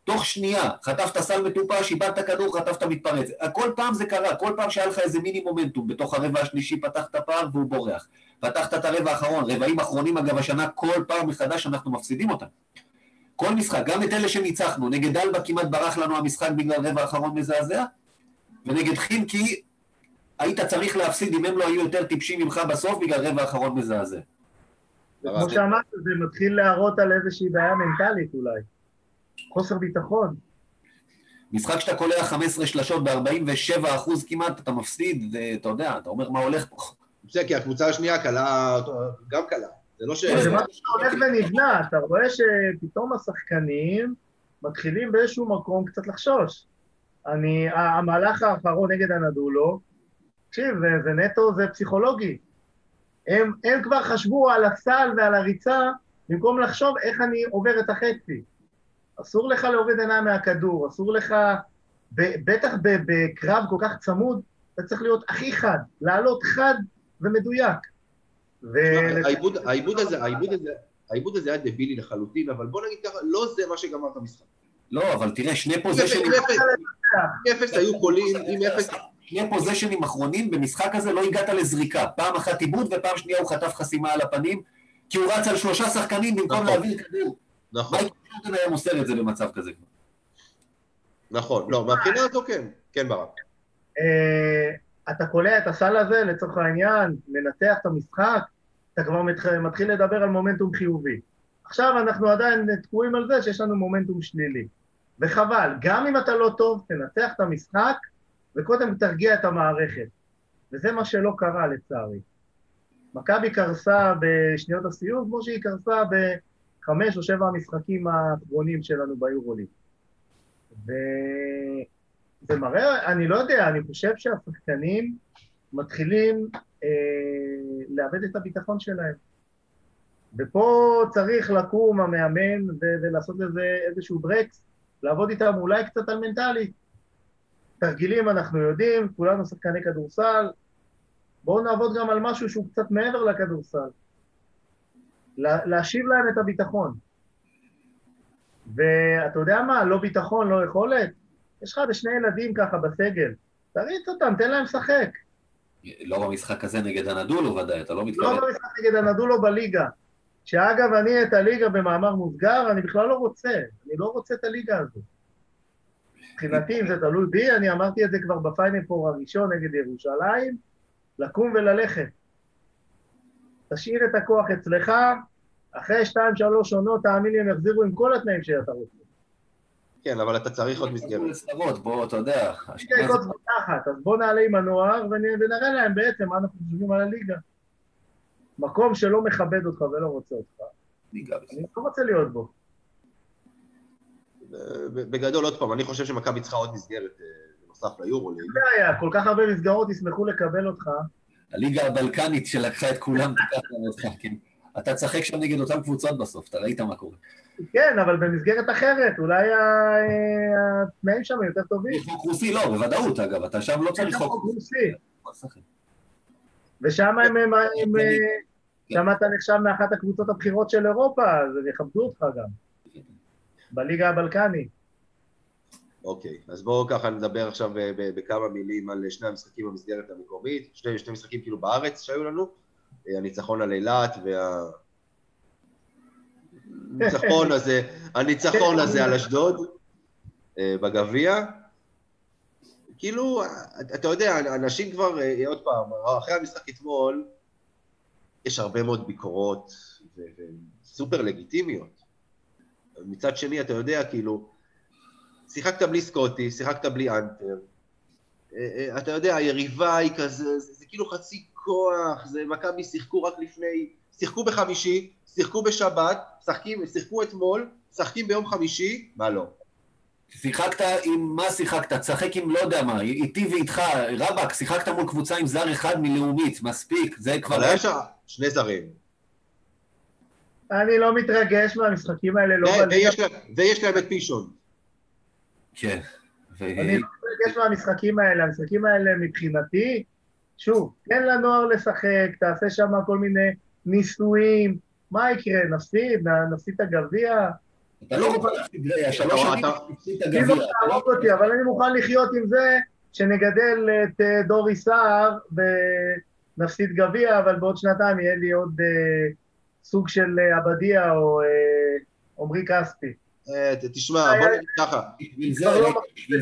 תוך שנייה, חטפת סל מטופה, שיבדת כדור, חטפת מתפרץ. כל פעם זה קרה, כל פעם שהיה לך איזה מיני מומנטום, בתוך הרבע השלישי פתחת פער והוא בורח. פתחת את הרבע האחרון, רבעים אחרונים אגב השנה, כל פעם מחדש אנחנו מפסידים אותם. כל משחק, גם את אלה שניצחנו, נגד אלבה כמעט ברח לנו המשחק בגלל רבע האחרון מזעזע, ונגד חינקי, היית צריך להפסיד אם הם לא היו יותר טיפשים ממך בסוף בגלל רבע האחרון מזעזע. כמו שאמרת, זה מתחיל להראות על איזושהי בעיה מנטלית אולי. חוסר ביטחון. משחק שאתה קולע חמש עשרה שלשות ב-ארבעים ושבע אחוז כמעט, אתה מפסיד, אתה יודע, אתה אומר מה הולך פה. זה כי הקבוצה השנייה קלה, גם קלה. זה לא ש... זה משהו שהולך ונבנה, אתה רואה שפתאום השחקנים מתחילים באיזשהו מקום קצת לחשוש. המהלך האחרון נגד אנדולו, תקשיב, ונטו זה פסיכולוגי. הם כבר חשבו על הסל ועל הריצה, במקום לחשוב איך אני עובר את החצי. אסור לך להוריד עיניים מהכדור, אסור לך, בטח בקרב כל כך צמוד, אתה צריך להיות הכי חד, לעלות חד ומדויק. העיבוד הזה היה דבילי לחלוטין, אבל בוא נגיד ככה, לא זה מה שגמר את המשחק. לא, אבל תראה, שני פוזיישנים... אפס היו קולים, עם אפס... שני פוזיישנים אחרונים, במשחק הזה לא הגעת לזריקה. פעם אחת עיבוד ופעם שנייה הוא חטף חסימה על הפנים, כי הוא רץ על שלושה שחקנים במקום להעביר כדור. נכון. מייק ג'ורדן היה מוסר את זה במצב כזה. נכון, לא, מהבחינה הזו כן, כן ברק. אתה קולע את הסל הזה לצורך העניין, מנתח את המשחק, אתה כבר מתחיל לדבר על מומנטום חיובי. עכשיו אנחנו עדיין תקועים על זה שיש לנו מומנטום שלילי. וחבל, גם אם אתה לא טוב, תנתח את המשחק, וקודם תרגיע את המערכת. וזה מה שלא קרה לצערי. מכבי קרסה בשניות הסיום, כמו שהיא קרסה ב... חמש או שבע המשחקים האחרונים שלנו ביורוליג. וזה מראה, אני לא יודע, אני חושב שהשחקנים מתחילים אה, לאבד את הביטחון שלהם. ופה צריך לקום המאמן ו- ולעשות לזה איזשהו ברקס, לעבוד איתם אולי קצת על מנטלית. תרגילים אנחנו יודעים, כולנו שחקני כדורסל, בואו נעבוד גם על משהו שהוא קצת מעבר לכדורסל. להשיב להם את הביטחון. ואתה יודע מה, לא ביטחון, לא יכולת. יש לך בשני ילדים ככה בסגל. תריץ אותם, תן להם שחק. לא במשחק הזה נגד אנדולו ודאי, אתה לא מתכוון. לא במשחק נגד אנדולו בליגה. שאגב, אני את הליגה במאמר מוסגר, אני בכלל לא רוצה. אני לא רוצה את הליגה הזו. מבחינתי, אם זה תלוי בי, אני אמרתי את זה כבר בפיינל פור הראשון נגד ירושלים, לקום וללכת. תשאיר את הכוח אצלך, אחרי שתיים, שלוש עונות, תאמין לי, הם יחזירו עם כל התנאים שאתה רוצה. כן, אבל אתה צריך עוד מסגרת. בוא, אתה יודע. אחת, אז בואו נעלה עם הנוער ונראה להם בעצם מה אנחנו חושבים על הליגה. מקום שלא מכבד אותך ולא רוצה אותך. ליגה. אני לא רוצה להיות בו. בגדול, עוד פעם, אני חושב שמכבי צריכה עוד מסגרת בנוסף ליורוליג. זה היה, כל כך הרבה מסגרות ישמחו לקבל אותך. הליגה הבלקנית שלקחה את כולם, תיקח להם אותך, כן. אתה צחק שם נגד אותם קבוצות בסוף, אתה ראית מה קורה. כן, אבל במסגרת אחרת, אולי התנאים שם יותר טובים. חוק רוסי לא, בוודאות אגב, אתה שם לא צריך חוק רוסי. ושם הם... שם אתה נחשב מאחת הקבוצות הבחירות של אירופה, אז יכבדו אותך גם. בליגה הבלקנית. אוקיי, אז בואו ככה נדבר עכשיו בכמה מילים על שני המשחקים במסגרת המקומית, שני משחקים כאילו בארץ שהיו לנו, הניצחון על אילת וה... הניצחון הזה, הניצחון הזה על אשדוד, בגביע. כאילו, אתה יודע, אנשים כבר, עוד פעם, אחרי המשחק אתמול, יש הרבה מאוד ביקורות וסופר לגיטימיות. מצד שני, אתה יודע, כאילו, שיחקת בלי סקוטי, שיחקת בלי אנטר, אתה יודע, היריבה היא כזה, זה כאילו חצי כוח, זה מכבי שיחקו רק לפני, שיחקו בחמישי, שיחקו בשבת, שחקים, שיחקו אתמול, שחקים ביום חמישי, מה לא? שיחקת עם מה שיחקת? שחק עם לא יודע מה, איתי ואיתך, רבק, שיחקת מול קבוצה עם זר אחד מלאומית, מספיק, זה כבר... אבל יש שני זרים. אני לא מתרגש מהמשחקים האלה, לא... ויש להם את פישון. כן. אני לא מתרגש מהמשחקים האלה, המשחקים האלה מבחינתי, שוב, תן לנוער לשחק, תעשה שם כל מיני ניסויים, מה יקרה, נפסיד, נפסיד את הגביע? אתה לא מוכן להפסיד גביע, שלוש שנים נפסיד את הגביע. תיזו תערוק אותי, אבל אני מוכן לחיות עם זה, שנגדל את דורי סער ונפסיד גביע, אבל בעוד שנתיים יהיה לי עוד סוג של עבדיה או עומרי קספי. תשמע, בוא נגיד ככה.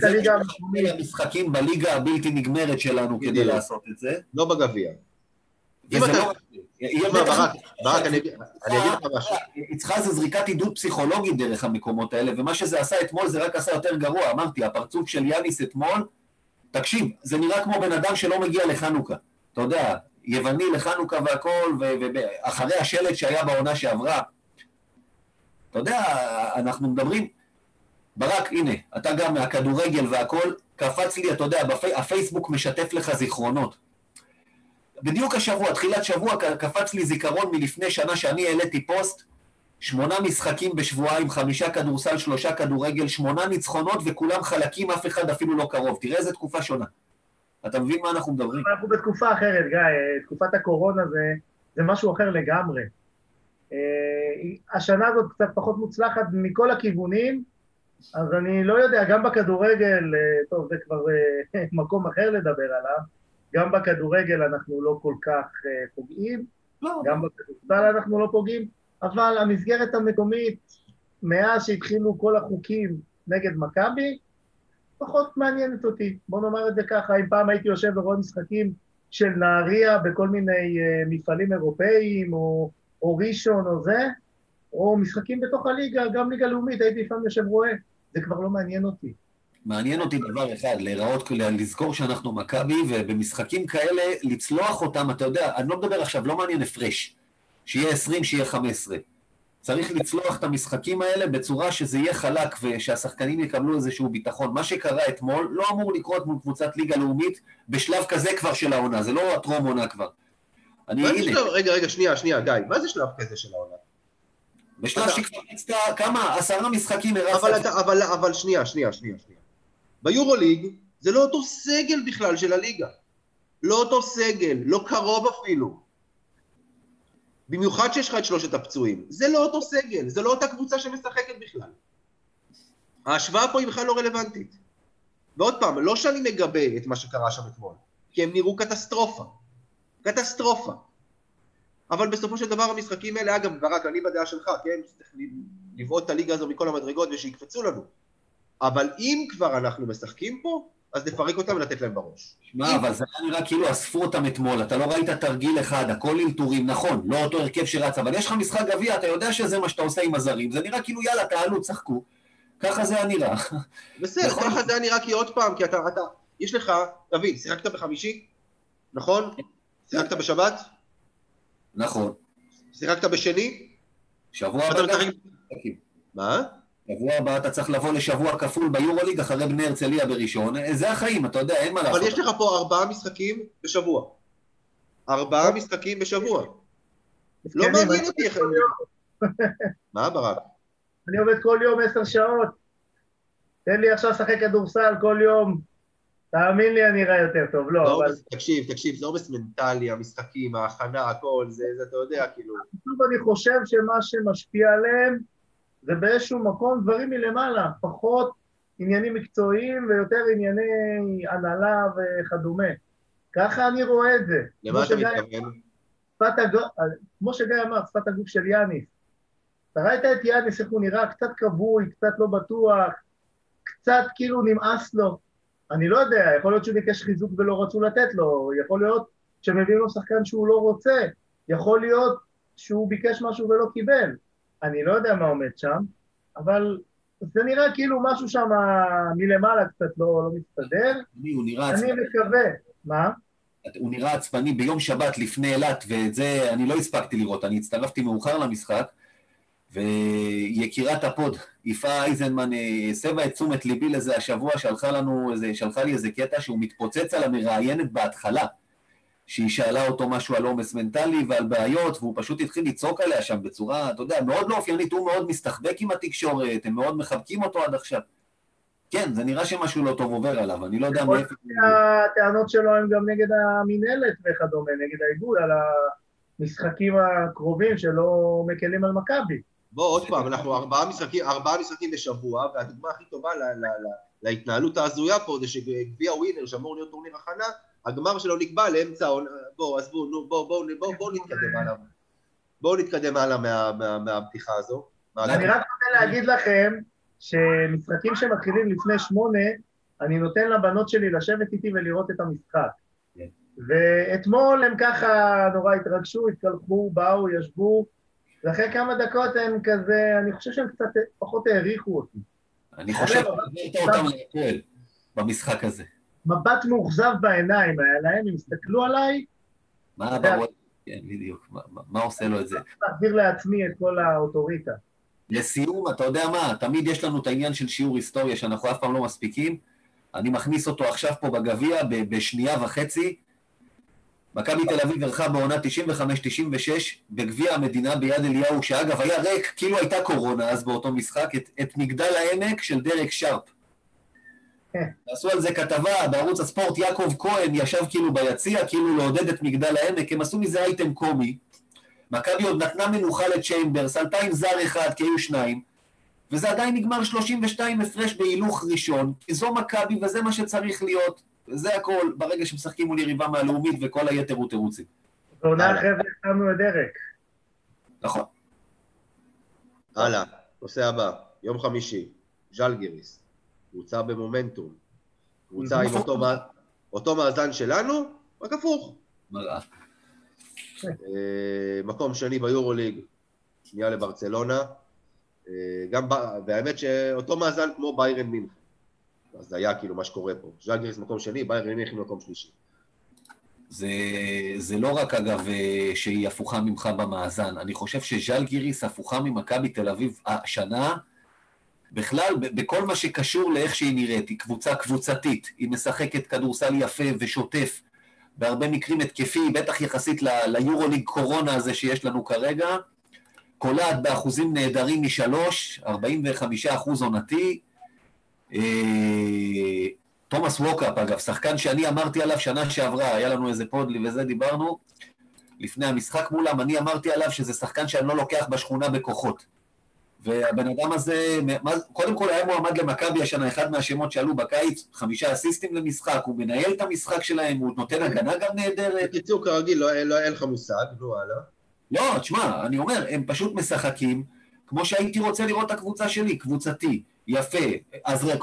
זה שמונה המשחקים בליגה הבלתי נגמרת שלנו כדי לעשות את זה. לא בגביע. אם אתה... תשמע, ברק, ברק, אני אגיד לך משהו. אצלך זה זריקת עידוד פסיכולוגית דרך המקומות האלה, ומה שזה עשה אתמול זה רק עשה יותר גרוע. אמרתי, הפרצוף של יאניס אתמול, תקשיב, זה נראה כמו בן אדם שלא מגיע לחנוכה. אתה יודע, יווני לחנוכה והכל, ואחרי השלט שהיה בעונה שעברה, אתה יודע, אנחנו מדברים, ברק, הנה, אתה גם מהכדורגל והכל, קפץ לי, אתה יודע, בפי, הפייסבוק משתף לך זיכרונות. בדיוק השבוע, תחילת שבוע, קפץ לי זיכרון מלפני שנה שאני העליתי פוסט, שמונה משחקים בשבועיים, חמישה כדורסל, שלושה כדורגל, שמונה ניצחונות וכולם חלקים, אף אחד אפילו לא קרוב. תראה איזה תקופה שונה. אתה מבין מה אנחנו מדברים? אנחנו בתקופה אחרת, גיא, תקופת הקורונה זה, זה משהו אחר לגמרי. השנה הזאת קצת פחות מוצלחת מכל הכיוונים, אז אני לא יודע, גם בכדורגל, טוב, זה כבר מקום אחר לדבר עליו, גם בכדורגל אנחנו לא כל כך פוגעים, גם בכדורגל אנחנו לא פוגעים, אבל המסגרת המקומית, מאז שהתחילו כל החוקים נגד מכבי, פחות מעניינת אותי. בוא נאמר את זה ככה, אם פעם הייתי יושב ורואה משחקים של נהריה בכל מיני מפעלים אירופאיים, או... או ראשון או זה, או משחקים בתוך הליגה, גם ליגה לאומית, הייתי לפעמים יושב רואה, זה כבר לא מעניין אותי. מעניין אותי דבר אחד, להיראות, לזכור שאנחנו מכבי, ובמשחקים כאלה, לצלוח אותם, אתה יודע, אני לא מדבר עכשיו, לא מעניין הפרש, שיהיה עשרים, שיהיה חמש עשרה. צריך לצלוח את המשחקים האלה בצורה שזה יהיה חלק, ושהשחקנים יקבלו איזשהו ביטחון. מה שקרה אתמול לא אמור לקרות מול קבוצת ליגה לאומית, בשלב כזה כבר של העונה, זה לא הטרום עונה כבר. רגע, רגע, שנייה, שנייה, גיא, מה זה שלב כזה של העונה? בשלב שקפצת כמה? עשרה משחקים הרצת. אבל שנייה, שנייה, שנייה. ביורוליג זה לא אותו סגל בכלל של הליגה. לא אותו סגל, לא קרוב אפילו. במיוחד שיש לך את שלושת הפצועים. זה לא אותו סגל, זה לא אותה קבוצה שמשחקת בכלל. ההשוואה פה היא בכלל לא רלוונטית. ועוד פעם, לא שאני מגבה את מה שקרה שם אתמול, כי הם נראו קטסטרופה. קטסטרופה. אבל בסופו של דבר המשחקים האלה, אגב, ברק, אני בדעה שלך, כן, צריך לבעוט את הליגה הזו מכל המדרגות ושיקפצו לנו. אבל אם כבר אנחנו משחקים פה, אז נפרק אותם ולתת להם בראש. מה, אבל זה היה נראה כאילו אספו אותם אתמול, אתה לא ראית תרגיל אחד, הכל אילתורים, נכון, לא אותו הרכב שרץ, אבל יש לך משחק גביע, אתה יודע שזה מה שאתה עושה עם הזרים, זה נראה כאילו יאללה, תעלו, צחקו, ככה זה היה נראה. בסדר, ככה זה היה נראה כי עוד פעם, כי אתה... יש לך, תבין, שיחקת בחמישי, נכון? שיחקת בשבת? נכון. שיחקת בשני? שבוע הבא. מה? שבוע הבא אתה צריך לבוא לשבוע כפול ביורוליג אחרי בני הרצליה בראשון. זה החיים, אתה יודע, אין מה לעשות. אבל יש לך פה ארבעה משחקים בשבוע. ארבעה משחקים בשבוע. לא מעניין אותי. מה ברק? אני עובד כל יום עשר שעות. תן לי עכשיו שחק כדורסל כל יום. תאמין לי, אני אראה יותר טוב. לא, אבל... תקשיב, תקשיב, זה עומס מנטלי, המשחקים, ההכנה, הכל, זה, אתה יודע, כאילו... אני חושב שמה שמשפיע עליהם, זה באיזשהו מקום דברים מלמעלה, פחות עניינים מקצועיים ויותר ענייני הנהלה וכדומה. ככה אני רואה את זה. למה אתה מתכוון? כמו שגיא אמר, שפת הגוף של יאניס. אתה ראית את יאניס, איך הוא נראה קצת קבוי, קצת לא בטוח, קצת כאילו נמאס לו. אני לא יודע, יכול להיות שהוא ביקש חיזוק ולא רצו לתת לו, יכול להיות שמביאים לו שחקן שהוא לא רוצה, יכול להיות שהוא ביקש משהו ולא קיבל. אני לא יודע מה עומד שם, אבל זה נראה כאילו משהו שם מלמעלה קצת לא מסתדר. אני מקווה. מה? הוא נראה עצבני ביום שבת לפני אלת, ואת זה אני לא הספקתי לראות, אני הצטרפתי מאוחר למשחק, ויקירת הפוד, יפה אייזנמן, סבא את תשומת ליבי לזה השבוע, שלחה לנו, שלחה לי איזה קטע שהוא מתפוצץ על המראיינת בהתחלה, שהיא שאלה אותו משהו על אומס מנטלי ועל בעיות, והוא פשוט התחיל לצעוק עליה שם בצורה, אתה יודע, מאוד לא אופיינית, הוא מאוד מסתחבק עם התקשורת, הם מאוד מחבקים אותו עד עכשיו. כן, זה נראה שמשהו לא טוב עובר עליו, אני לא יודע מה... הטענות שלו הן גם נגד המנהלת וכדומה, נגד האיגוד, על המשחקים הקרובים שלא מקלים על מכבי. בוא, עוד פעם, אנחנו ארבעה משחקים, ארבעה משחקים לשבוע, והדוגמה הכי טובה להתנהלות ההזויה פה, זה שגביע ווינר, שאמור להיות טורניר הכנה, הגמר שלו נקבע לאמצע, בואו, אז בואו נתקדם עליו. בואו נתקדם עליו מהפתיחה הזו. אני רק רוצה להגיד לכם, שמשחקים שמתחילים לפני שמונה, אני נותן לבנות שלי לשבת איתי ולראות את המשחק. ואתמול הם ככה נורא התרגשו, התקלחו, באו, ישבו, ואחרי כמה דקות הם כזה, אני חושב שהם קצת פחות העריכו אותי. אני חושב שהעריכו אותם להפועל במשחק הזה. מבט מאוכזב בעיניים, עליהם הם הסתכלו עליי. מה הבא? כן, בדיוק, מה עושה לו את זה? אני רוצה להחזיר לעצמי את כל האוטוריטה. לסיום, אתה יודע מה, תמיד יש לנו את העניין של שיעור היסטוריה, שאנחנו אף פעם לא מספיקים, אני מכניס אותו עכשיו פה בגביע, בשנייה וחצי, מכבי תל אביב ערכה בעונה תשעים וחמש תשעים ושש, בגביע המדינה ביד אליהו, שאגב היה ריק, כאילו הייתה קורונה אז באותו משחק, את, את מגדל העמק של דרק שרפ. עשו על זה כתבה, בערוץ הספורט יעקב כהן ישב כאילו ביציע, כאילו לעודד את מגדל העמק, הם עשו מזה אייטם קומי, מכבי עוד נתנה מנוחה לצ'יימברס, עלתה עם זר אחד, כאילו שניים, וזה עדיין נגמר שלושים ושתיים הפרש בהילוך ראשון, כי זו מכבי וזה מה שצריך להיות, זה הכל, ברגע שמשחקים מול יריבה מהלאומית וכל היתר הוא תירוצים. בעונה אחרי זה חמנו לדרק. נכון. הלאה, נושא הבא, יום חמישי, ז'לגיריס, קבוצה במומנטום, קבוצה עם אותו מאזן שלנו, רק הפוך. מראה. מקום שני ביורוליג, שנייה לברצלונה, גם, והאמת שאותו מאזן כמו ביירן מינכן, אז זה היה כאילו מה שקורה פה, ז'לגיריס מקום שני, ביירן מינכן מקום שלישי. זה, זה לא רק אגב שהיא הפוכה ממך במאזן, אני חושב שז'לגיריס הפוכה ממכבי תל אביב השנה, בכלל, בכל מה שקשור לאיך שהיא נראית, היא קבוצה קבוצתית, היא משחקת כדורסל יפה ושוטף, בהרבה מקרים התקפי, בטח יחסית ליורוליג קורונה הזה שיש לנו כרגע, קולעת באחוזים נהדרים משלוש, ארבעים וחמישה אחוז עונתי, תומאס ווקאפ אגב, שחקן שאני אמרתי עליו שנה שעברה, היה לנו איזה פודלי וזה דיברנו, לפני המשחק מולם, אני אמרתי עליו שזה שחקן שאני לא לוקח בשכונה בכוחות, והבן אדם הזה, קודם כל היה מועמד למכבי השנה, אחד מהשמות שעלו בקיץ, חמישה אסיסטים למשחק, הוא מנהל את המשחק שלהם, הוא נותן הגנה גם נהדרת. בקיצור, כרגיל, לא אין לך מושג, נו, הלאה. לא, תשמע, אני אומר, הם פשוט משחקים, כמו שהייתי רוצה לראות את הקבוצה שלי, קבוצתי, יפה.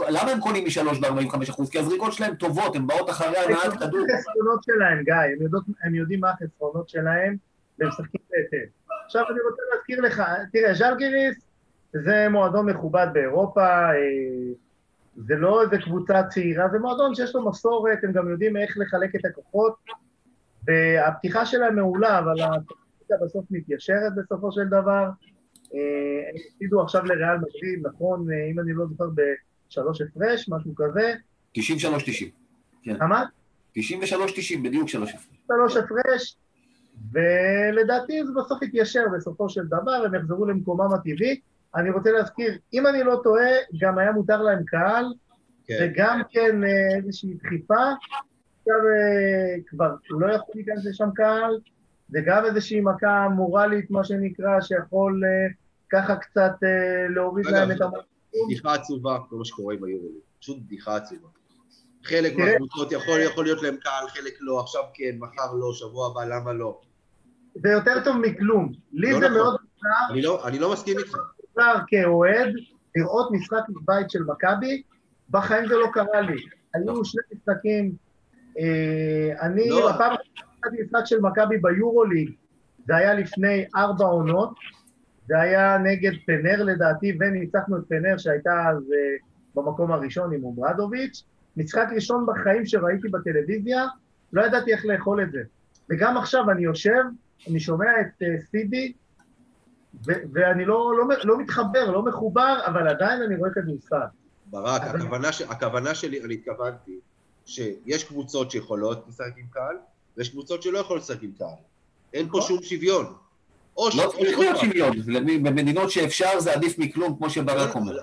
למה הם קונים משלוש ב-ארבעים וחמישה אחוז? כי הזריקות שלהם טובות, הם באות אחרי הנעת כדור. הם יודעים מה החסרונות שלהם, גיא, הם יודעים מה החסרונות שלהם, והם משחקים בהתאם. עכשיו אני רוצה להזכיר לך, תראה, ז'לגיריס זה מועדון מכובד באירופה, זה לא איזה קבוצה צעירה, זה מועדון שיש לו מסורת, הם גם יודעים איך לחלק את הכוחות, והפתיחה שלהם מעולה, אבל התפקידה בסוף מתיישרת בסופו של דבר, הם הפסידו עכשיו לריאל מדריד, נכון, אם אני לא זוכר בשלוש הפרש, משהו כזה. תשעים ושלוש תשעים. כן. עמד? תשעים ושלוש תשעים, בדיוק שלוש הפרש. שלוש הפרש, ולדעתי זה בסוף התיישר בסופו של דבר, הם יחזרו למקומם הטבעי. אני רוצה להזכיר, אם אני לא טועה, גם היה מותר להם קהל, כן. וגם כן איזושהי דחיפה, עכשיו כבר הוא לא יכול להיכנס לשם קהל, וגם איזושהי מכה מורלית, מה שנקרא, שיכול ככה קצת להוריד להם את המורל. בדיחה עצובה, כל מה שקורה עם היורוליג, פשוט בדיחה עצובה. חלק מהקבוצות יכול, יכול להיות להם קהל, חלק לא, עכשיו כן, מחר לא, שבוע הבא, למה לא? זה יותר טוב מכלום. לי לא זה נכון. מאוד קצר. אני לא, אני לא מסכים איתך. קצר כאוהד, לראות משחק בבית של מכבי, בחיים זה לא קרה לי. היו שני משחקים, אה, אני לא. הפעם ראיתי משחק של מכבי ביורוליג, זה היה לפני ארבע עונות, זה היה נגד פנר לדעתי, וניצחנו את פנר שהייתה אז אה, במקום הראשון עם אומרדוביץ', משחק ראשון בחיים שראיתי בטלוויזיה, לא ידעתי איך לאכול את זה. וגם עכשיו אני יושב, אני שומע את uh, סידי, ו- ואני לא, לא, לא מתחבר, לא מחובר, אבל עדיין אני רואה כזה משחק. ברק, אבל... הכוונה, ש- הכוונה שלי, אני התכוונתי, שיש קבוצות שיכולות לשחק עם קהל, ויש קבוצות שלא יכולות לשחק עם קהל. אין פה שום שוויון. לא צריך להיות שוויון, במדינות שאפשר זה עדיף מכלום, כמו שברק אומר.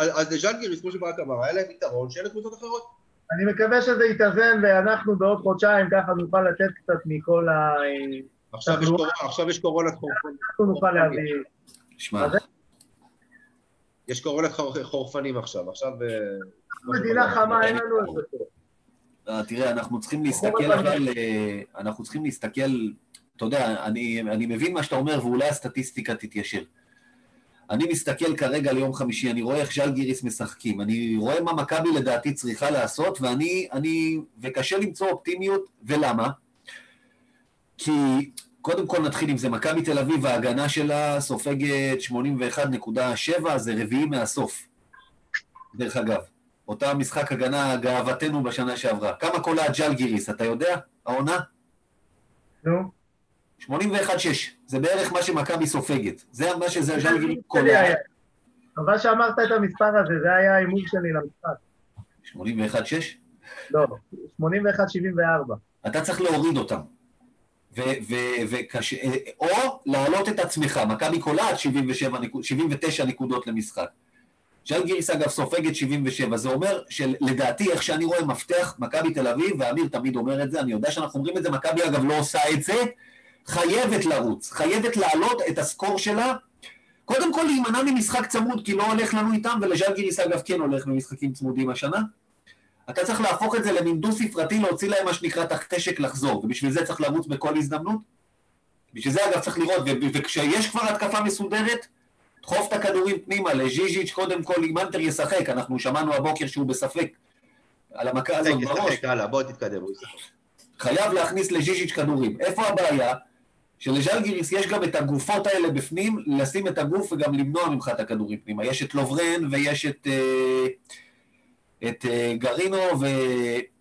אז לז'אלגיריס, כמו שברק אמר, היה להם יתרון שאין לקבוצות אחרות. אני מקווה שזה יתאזן, ואנחנו בעוד חודשיים ככה נוכל לתת קצת מכל ה... עכשיו יש קורונת חורפנים. אנחנו נוכל להביא... שמע. יש קורונת חורפנים עכשיו, עכשיו... מדינה חמה, אין לנו את זה. תראה, אנחנו צריכים להסתכל על... אנחנו צריכים להסתכל... אתה יודע, אני, אני מבין מה שאתה אומר, ואולי הסטטיסטיקה תתיישר. אני מסתכל כרגע ליום חמישי, אני רואה איך ז'אלגיריס משחקים, אני רואה מה מכבי לדעתי צריכה לעשות, ואני, אני, וקשה למצוא אופטימיות, ולמה? כי קודם כל נתחיל עם זה, מכבי תל אביב, ההגנה שלה סופגת שמונים ואחת נקודה שבע, זה רביעי מהסוף. דרך אגב, אותה משחק הגנה, גאוותנו בשנה שעברה. כמה קולה ז'אלגיריס, אתה יודע? העונה? לא. שמונים ואחת נקודה שש, זה בערך מה שמכבי סופגת, זה מה שזה ז'אלגיריס קולה. אבל שאמרת את המספר הזה, זה היה האימון שלי למשחק. שמונים ואחת נקודה שש? לא, שמונים ואחת נקודה שבעים וארבע. אתה צריך להוריד אותם, או להעלות את עצמך, מכבי קולעת שבעים ותשע נקודות למשחק. ז'אלגיריס אגב סופגת שבעים ושבע, זה אומר שלדעתי איך שאני רואה מפתח, מכבי תל אביב, ואמיר תמיד אומר את זה, אני יודע שאנחנו אומרים את זה, מכבי אגב לא עושה את זה, חייבת לרוץ, חייבת להעלות את הסקור שלה, קודם כל להימנע ממשחק צמוד, כי לא הולך לנו איתם, ולז'אלגיריס אגב כן הולך ממשחקים צמודים השנה. אתה צריך להפוך את זה למינדוס ספרתי, להוציא להם מה שנקרא תחשק לחזור, ובשביל זה צריך לרוץ בכל הזדמנות. בשביל זה אגב צריך לראות, וכשיש כבר התקפה מסודרת, דחוף את הכדורים פנימה, לז'יז'יץ' קודם כל, אם אנטר ישחק, אנחנו שמענו הבוקר שהוא בספק, על המכה הזאת בראש. חייב להכניס לז'יז'יץ' כדורים. איפה הבעיה? שלז'אלגיריס יש גם את הגופות האלה בפנים, לשים את הגוף וגם למנוע ממך את הכדורים פנימה. יש את לוברן ויש את, את גרינו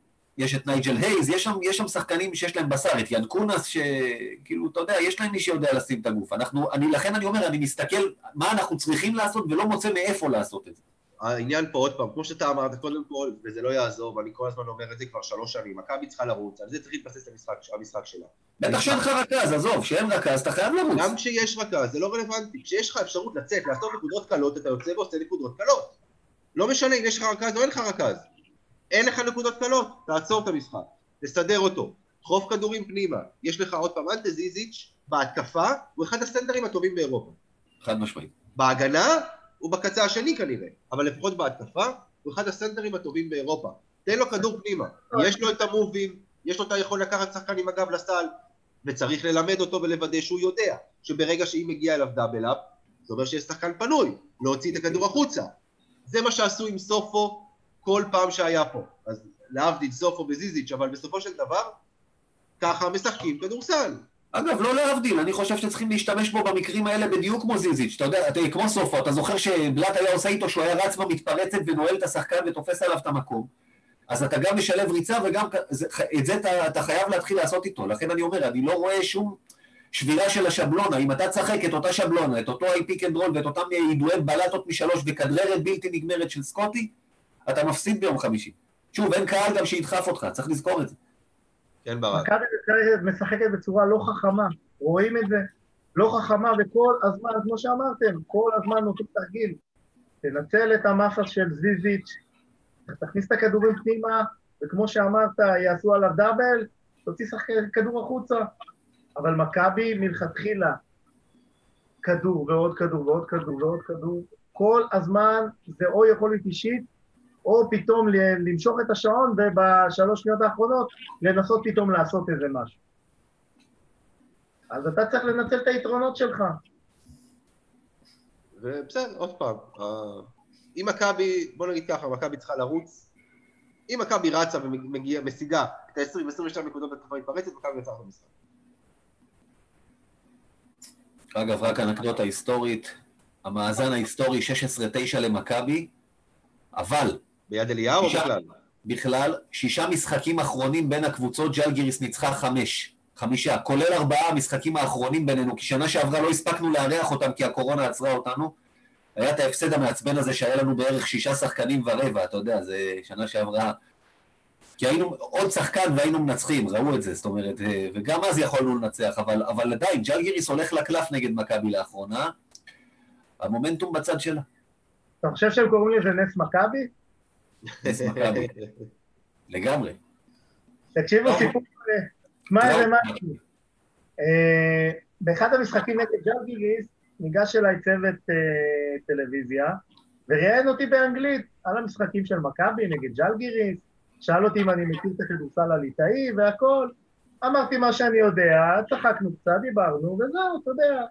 ויש את נייג'ל הייז, יש שם, יש שם שחקנים שיש להם בשר, את ינקונס שכאילו, אתה יודע, יש להם מי שיודע לשים את הגוף. אנחנו, אני, לכן אני אומר, אני מסתכל מה אנחנו צריכים לעשות ולא מוצא מאיפה לעשות את זה. העניין פה עוד פעם, כמו שאתה אמרת, קודם כל, וזה לא יעזור, ואני כל הזמן אומר את זה כבר שלוש שנים, מכבי צריכה לרוץ, על זה צריך להתבסס למשחק, המשחק שלה. בטח שאין לך רכז, עזוב, שאין רכז, אתה חייב לרוץ. גם כשיש רכז, זה לא רלוונטי, כשיש לך אפשרות לצאת, לעשות נקודות קלות, אתה יוצא ועושה נקודות קלות. לא משנה אם יש לך רכז או אין לך רכז. אין לך נקודות קלות, תעצור את המשחק, תסדר אותו, דחוף כדורים פנימה. יש לך עוד פעם, אנטה זיזיץ' בהתקפה, הוא אחד הסנטרים הטובים באירופה. חד משמעית. בהגנה, הוא בקצה השני כנראה, אבל לפחות בהתקפה, הוא אחד הסנטרים הטובים באירופה. תן לו כדור פנימה, יש לו את המובים, יש לו את היכול לקחת שחקן עם הגב לסל, וצריך ללמד אותו ולוודא שהוא יודע, שברגע שהיא מגיעה אליו דאבל-אפ, זאת אומרת שיש שחקן פנוי, להוציא את הכדור החוצה. זה מה שעשו עם סופו כל פעם שהיה פה. אז להבדיל סופו בזיזיץ', אבל בסופו של דבר, ככה משחקים כדורסל. אגב, לא להבדיל, אני חושב שצריכים להשתמש בו במקרים האלה בדיוק כמו זיזיץ', אתה יודע, אתה, כמו סופה, אתה זוכר שבלט היה עושה איתו שהוא היה רץ במתפרצת ונועל את השחקן ותופס עליו את המקום, אז אתה גם משלב ריצה וגם את זה אתה, אתה חייב להתחיל לעשות איתו, לכן אני אומר, אני לא רואה שום שבירה של השבלונה, אם אתה צחק את אותה שבלונה, את אותו פיק אנד רול ואת אותם ידועי בלטות משלוש וכדררת בלתי נגמרת של סקוטי, אתה מפסיד ביום חמישי. שוב, אין קהל גם שידחף אותך, צריך לזכור את זה. כן, ברק. מכבי משחקת בצורה לא חכמה, רואים את זה, לא חכמה, וכל הזמן, כמו שאמרתם, כל הזמן נותנים תרגיל, תנצל את המסה של זיזיץ', תכניס את הכדורים פנימה, וכמו שאמרת, יעשו עליו דאבל, תוציא כדור החוצה. אבל מכבי מלכתחילה, כדור ועוד כדור ועוד כדור ועוד כדור, כל הזמן זה או יכולת אישית, או פתאום למשוך את השעון, ובשלוש שניות האחרונות לנסות פתאום לעשות איזה משהו. אז אתה צריך לנצל את היתרונות שלך. ובסדר, עוד פעם, אם מכבי, בוא נגיד ככה, מכבי צריכה לרוץ, אם מכבי רצה ומשיגה את ה-עשרים עשרים ושתיים נקודות בתקופה התפרצת, מכבי יצאה אותו משחק. אגב, רק אנקדוטה היסטורית, המאזן ההיסטורי שש עשרה תשע למכבי, אבל... ביד אליהו או בכלל? בכלל, שישה משחקים אחרונים בין הקבוצות, ז'לגיריס ניצחה חמש, חמישה, כולל ארבעה המשחקים האחרונים בינינו, כי שנה שעברה לא הספקנו לארח אותם, כי הקורונה עצרה אותנו, היה את ההפסד המעצבן הזה שהיה לנו בערך שישה שחקנים ורבע, אתה יודע, זה שנה שעברה, כי היינו עוד שחקן והיינו מנצחים, ראו את זה, זאת אומרת, וגם אז יכולנו לנצח, אבל, אבל עדיין, ז'לגיריס הולך לקלף נגד מכבי לאחרונה, המומנטום בצד שלה. אתה חושב שהם קוראים לזה נס מכבי? נס מכבי, לגמרי. תקשיב לסיפור, מה זה משהו? באחד המשחקים נגד ז'לגיריס, ניגש אליי צוות טלוויזיה, וראיין אותי באנגלית על המשחקים של מכבי נגד ז'לגיריס, שאל אותי אם אני מכיר את הכדורסל הליטאי והכל, אמרתי מה שאני יודע, צחקנו קצת, דיברנו, וזהו, אתה יודע,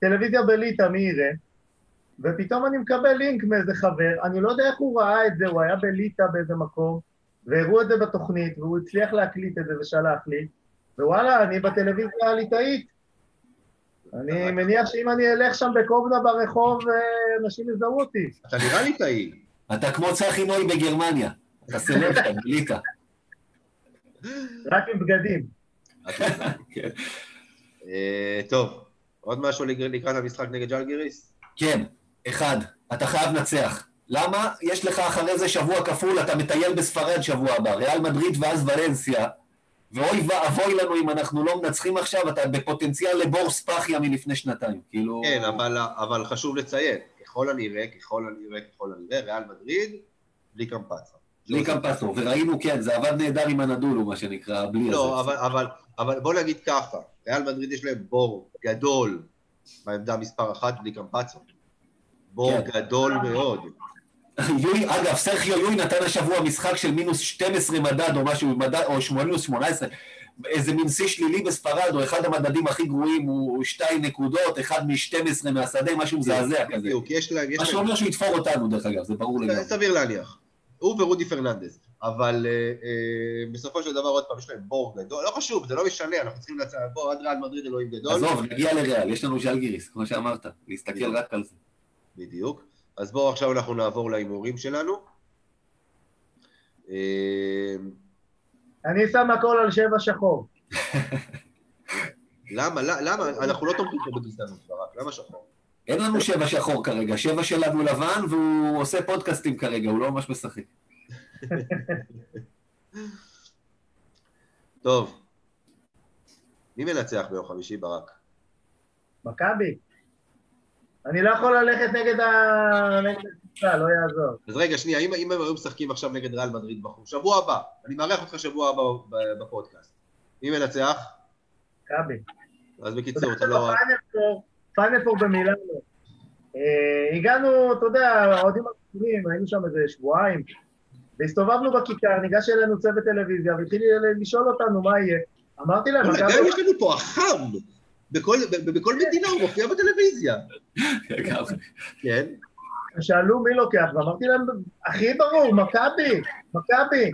טלוויזיה בליטא, מי יראה? ופתאום אני מקבל לינק מאיזה חבר, אני לא יודע איך הוא ראה את זה, הוא היה בליטא באיזה מקום, והראו את זה בתוכנית, והוא הצליח להקליט את זה ושלח לי, ווואלה, אני בטלוויזיה הליטאית. אני מניח שאם אני אלך שם בקובנה ברחוב, אנשים יזהו אותי. אתה נראה ליטאי. אתה כמו צחי נוי בגרמניה. אתה סלב, אתה בליטא. רק עם בגדים. טוב, עוד משהו לקראת המשחק נגד ז'לגיריס? כן. אחד, אתה חייב נצח. למה? יש לך אחרי זה שבוע כפול, אתה מטייל בספרד שבוע הבא, ריאל מדריד ואז ולנסיה, ואוי ואבוי לנו אם אנחנו לא מנצחים עכשיו, אתה בפוטנציאל לבור ספחיה מלפני שנתיים. כאילו... כן, אבל, אבל חשוב לציין, ככל הנראה, ככל הנראה, ככל הנראה, ריאל מדריד, בלי קמפסו. בלי קמפסו, וראינו כן, זה עבד נהדר עם אנדולו, מה שנקרא, בלי הזה. לא, אבל, אבל, אבל בוא נגיד ככה, ריאל מדריד יש להם בור גדול בעמדה מספר אחת, בלי קמפסו. בור גדול מאוד. אגב, סרחיו יוי נתן השבוע משחק של מינוס שתים עשרה מדד או משהו, או מינוס שמונה עשרה, איזה מנסי שלילי בספרד, או אחד המדדים הכי גרועים הוא שתיים נקודות, אחד מ-שתים עשרה מהשדה, משהו מזעזע כזה. מה שאומר שהוא יתפור אותנו, דרך אגב, זה ברור לגמרי. סביר להניח. הוא ורודי פרננדס. אבל בסופו של דבר עוד פעם יש להם בור גדול, לא חשוב, זה לא משנה, אנחנו צריכים לצאת בור, עד ריאל מדריד אלוהים גדול. עזוב, נגיע לריאל, יש לנו ז'לגיריס, כמו שאמרת, להסתכל רק על זה. בדיוק. אז בואו עכשיו אנחנו נעבור להימורים שלנו. אני שם הכל על שבע שחור. למה? למה? אנחנו לא תומכים פה בגזענות, ברק. למה שחור? אין לנו שבע שחור כרגע. שבע שלנו לבן, והוא עושה פודקאסטים כרגע, הוא לא ממש משחק. טוב. מי מנצח ביום חמישי, ברק? מכבי. אני לא יכול ללכת נגד הקבוצה, לא יעזור. אז רגע, שנייה, אם הם היום משחקים עכשיו נגד ריאל מדריד בחור, שבוע הבא, אני מערך אותך שבוע הבא בפודקאסט. מי מנצח? מכבי. אז בקיצור, אתה לא... פיינפור במילאנו. הגענו, אתה יודע, העודים המקורים, היינו שם איזה שבועיים, והסתובבנו בכיכר, ניגש אלינו צוות טלוויזיה, והתחיל לשאול אותנו מה יהיה. אמרתי להם... גם יש לנו פה החם! בכל, בכל מדינה הוא מופיע בטלוויזיה. כן. שאלו מי לוקח, ואמרתי להם, הכי ברור, מכבי, מכבי.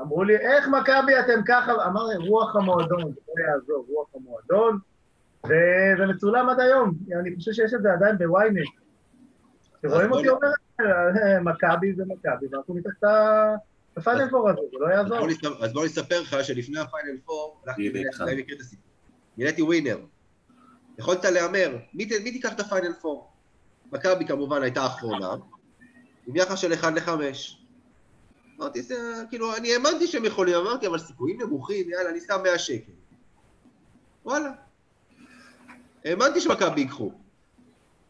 אמרו לי, איך מכבי אתם ככה? אמרתי, רוח המועדון, זה לא יעזור, רוח המועדון. זה מצולם עד היום, אני חושב שיש את זה עדיין בוויינט. שרואים אותי אומר, מכבי זה מכבי, ואנחנו מתחת הפיינל פור הזה, זה לא יעזור. אז בואו נספר לך שלפני הפיינל פור, מילאתי ווינר. יכולת לאמר, מי תיקח את הפיינל פור? מכבי כמובן הייתה אחרונה, עם יחס של אחד לחמש. אמרתי, כאילו, אני האמנתי שהם יכולים, אמרתי, אבל סיכויים נמוכים, יאללה, אני שם מאה שקל. וואלה. האמנתי שמכבי יקחו.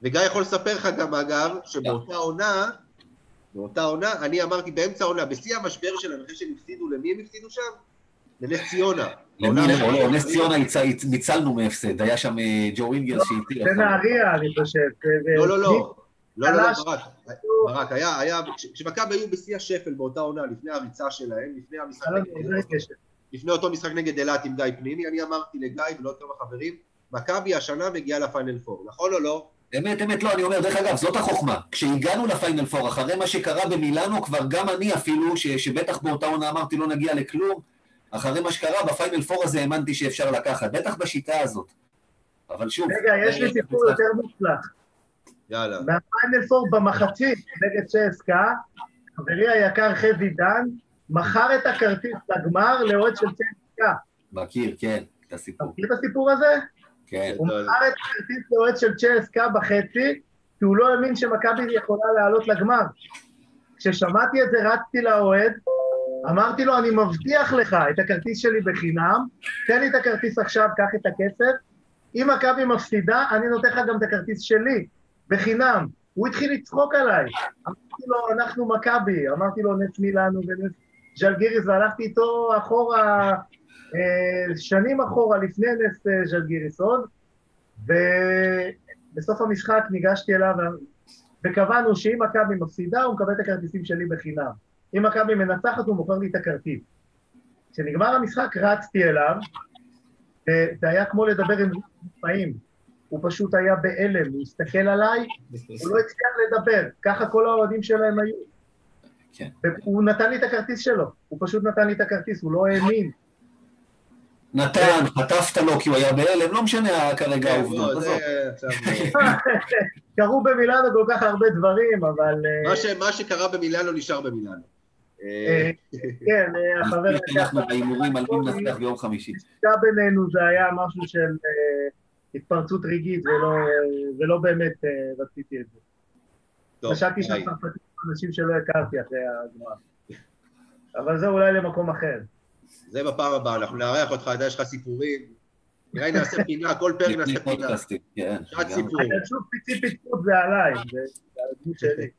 וגיא יכול לספר לך גם, אגב, שבאותה עונה, באותה עונה, אני אמרתי באמצע העונה, בשיא המשבר שלנו, אחרי שהם הפסידו, למי הם הפסידו שם? לנס ציונה. לנס ציונה ניצלנו מהפסד, היה שם ג'ו אינגר שהתיר. זה נהריה, אני חושב. לא, לא, לא. לא, לא, ברק, ברק, היה, היה, כשמכבי היו בשיא השפל באותה עונה, לפני הריצה שלהם, לפני המשחק נגד, לפני אותו משחק נגד אלת עם גיא פניני, אני אמרתי לגיא ולא כמה חברים, מכבי השנה מגיעה לפיינל פור, נכון או לא? אמת, אמת, לא, אני אומר, דרך אגב, זאת החוכמה, כשהגענו לפיינל פור, אחרי מה שקרה במילאנו, כבר גם אני אפילו, שבטח באותה עונה אמרתי לא נגיע לכלום, אחרי מה שקרה, בפיינל פור הזה האמנתי שאפשר לקחת, בטח בשיטה הזאת, אבל שוב... רגע, יש לי סיפור יותר מוצלח. יאללה. מהפיינל פור במחצית נגד צ'סקה, חברי היקר חזי דן, מכר את הכרטיס לגמר לאוהד של צ'סקה. מכיר, כן, את הסיפור. מכיר את הסיפור הזה? כן. הוא מכר את הכרטיס לאוהד של צ'סקה בחצי, כי הוא לא האמין שמכבי יכולה לעלות לגמר. כששמעתי את זה, רצתי לאוהד, אמרתי לו, אני מבטיח לך את הכרטיס שלי בחינם, תן לי את הכרטיס עכשיו, קח את הכסף, אם מכבי מפסידה, אני נותן לך גם את הכרטיס שלי. בחינם, הוא התחיל לצחוק עליי, אמרתי לו, אנחנו מכבי, אמרתי לו, נס מילאנו ונס ז'לגיריס, והלכתי איתו אחורה, שנים אחורה, לפני נס ז'לגיריס עוד, ובסוף המשחק ניגשתי אליו, וקבענו שאם מכבי מפסידה, הוא מקבל את הכרטיסים שלי בחינם, אם מכבי מנצחת, הוא מוכר לי את הכרטיס. כשנגמר המשחק, רצתי אליו, וזה היה כמו לדבר עם מופעים, הוא פשוט היה באלם, הוא הסתכל עליי, הוא לא הצליח לדבר, ככה כל האוהדים שלהם היו. הוא נתן לי את הכרטיס שלו, הוא פשוט נתן לי את הכרטיס, הוא לא האמין. נתן, חטפת לו כי הוא היה באלם, לא משנה כרגע העובדות. קרו במילאנו כל כך הרבה דברים, אבל... מה שקרה במילאנו נשאר במילאנו. כן, החבר... אנחנו באימורים על מי נצליח ביום חמישי. נשתה בינינו, זה היה משהו של... התפרצות רגעית, ולא באמת רציתי את זה. חשבתי שאני פרפתים אנשים שלא הכרתי אחרי הזמן. אבל זה אולי למקום אחר. זה בפעם הבאה, אנחנו נארח אותך, יש לך סיפורים. נראה, נעשה פינה, כל פרק נעשה פינה. שעת סיפור. אני חושב פיצי פיצות זה עליי, זה הדמות שלי.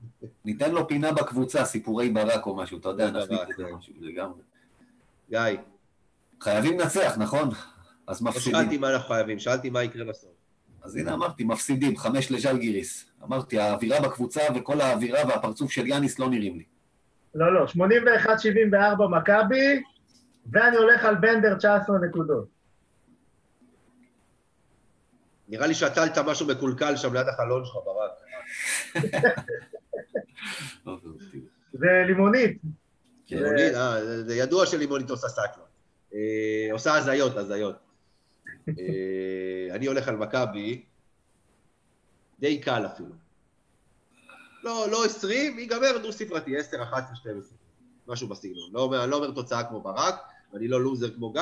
ניתן לו פינה בקבוצה, סיפורי ברק או משהו, אתה יודע, נחליט את זה משהו, זה גם... גיא. חייבים לנצח, נכון? אז מפסידים. שאלתי מה אנחנו חייבים, שאלתי מה יקרה בסוף. אז הנה אמרתי, מפסידים, חמש לז'לגיריס. אמרתי, האווירה בקבוצה וכל האווירה והפרצוף של יאניס לא נראים לי. לא, לא, שמונים ואחת שבעים וארבע מכבי, ואני הולך על בנדר תשע עשרה נקודות. נראה לי שתלת משהו מקולקל שם ליד החלון שלך, ברק. זה לימונית. לימונית, זה ידוע שלימונית עושה סקלון. עושה הזיות, הזיות. אני הולך על מכבי, די קל אפילו. לא, לא עשרים, ייגמר דו ספרתי, עשר, אחת עשרה, שתים עשרה, משהו בסגנון. אני לא אומר תוצאה כמו ברק, ואני לא לוזר כמו גיא,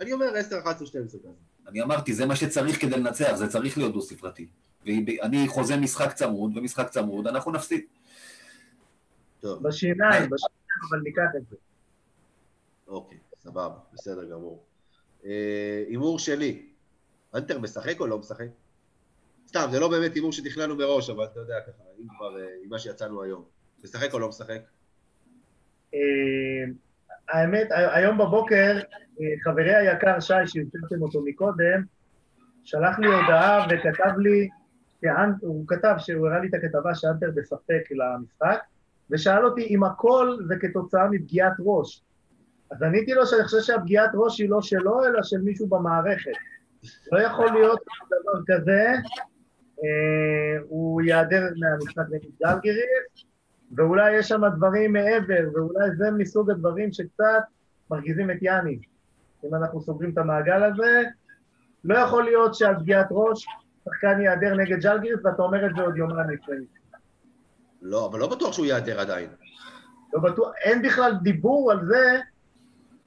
אני אומר עשר, אחת עשרה, שתים עשרה. אני אמרתי, זה מה שצריך כדי לנצח, זה צריך להיות דו ספרתי. ואני חוזה משחק צמוד, ומשחק צמוד, אנחנו נפסיד. בשיניים, בשיניים, אבל ניקח את זה. אוקיי, סבבה, בסדר גמור. אימור שלי, אנטר משחק או לא משחק? סתם, זה לא באמת אימור שתכננו בראש, אבל אתה יודע ככה, אם כבר, עם מה שיצאנו היום. משחק או לא משחק? האמת, היום בבוקר, חברי היקר שי, שהזכרתם אותו מקודם, שלח לי הודעה וכתב לי, הוא כתב, שהוא הראה לי את הכתבה שאנטר בספק למשחק, ושאל אותי אם הכל זה כתוצאה מפגיעת ראש. אז עניתי לו שאני חושב שהפגיעת ראש היא לא שלו, אלא של מישהו במערכת. לא יכול להיות דבר כזה, הוא יעדר מהמשחק נגד זלגיריס, ואולי יש שם דברים מעבר, ואולי זה מסוג הדברים שקצת מרגיזים את יאניס. אם אנחנו סוגרים את המעגל הזה, לא יכול להיות שעל פגיעת ראש שחקן יעדר נגד ז'לגיריס, ואתה אומר את זה עוד יומיים לפני. לא, אבל לא בטוח שהוא יעדר עדיין. לא בטוח, אין בכלל דיבור על זה,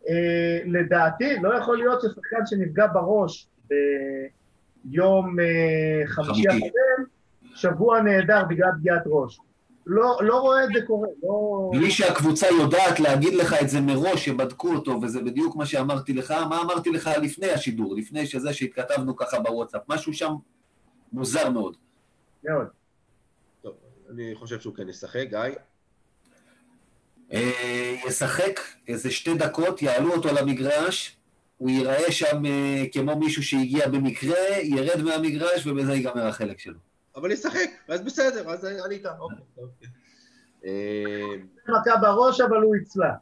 אה, לדעתי, לא יכול להיות ששחקן שנפגע בראש ביום אה, חמישי הקודם, שבוע נהדר בגלל פגיעת ראש. לא, לא רואה את זה קורה, לא... בלי שהקבוצה יודעת להגיד לך את זה מראש, שבדקו אותו, וזה בדיוק מה שאמרתי לך, מה אמרתי לך לפני השידור, לפני שזה שהתכתבנו ככה בוואטסאפ, משהו שם מוזר מאוד. מאוד. טוב, אני חושב שהוא כן ישחק, גיא. ישחק איזה שתי דקות, יעלו אותו למגרש, הוא ייראה שם כמו מישהו שהגיע במקרה, ירד מהמגרש, ובזה ייגמר החלק שלו. אבל ישחק, אז בסדר, אז אני איתם, אוקיי, אוקיי. מכה בראש, אבל הוא יצלה.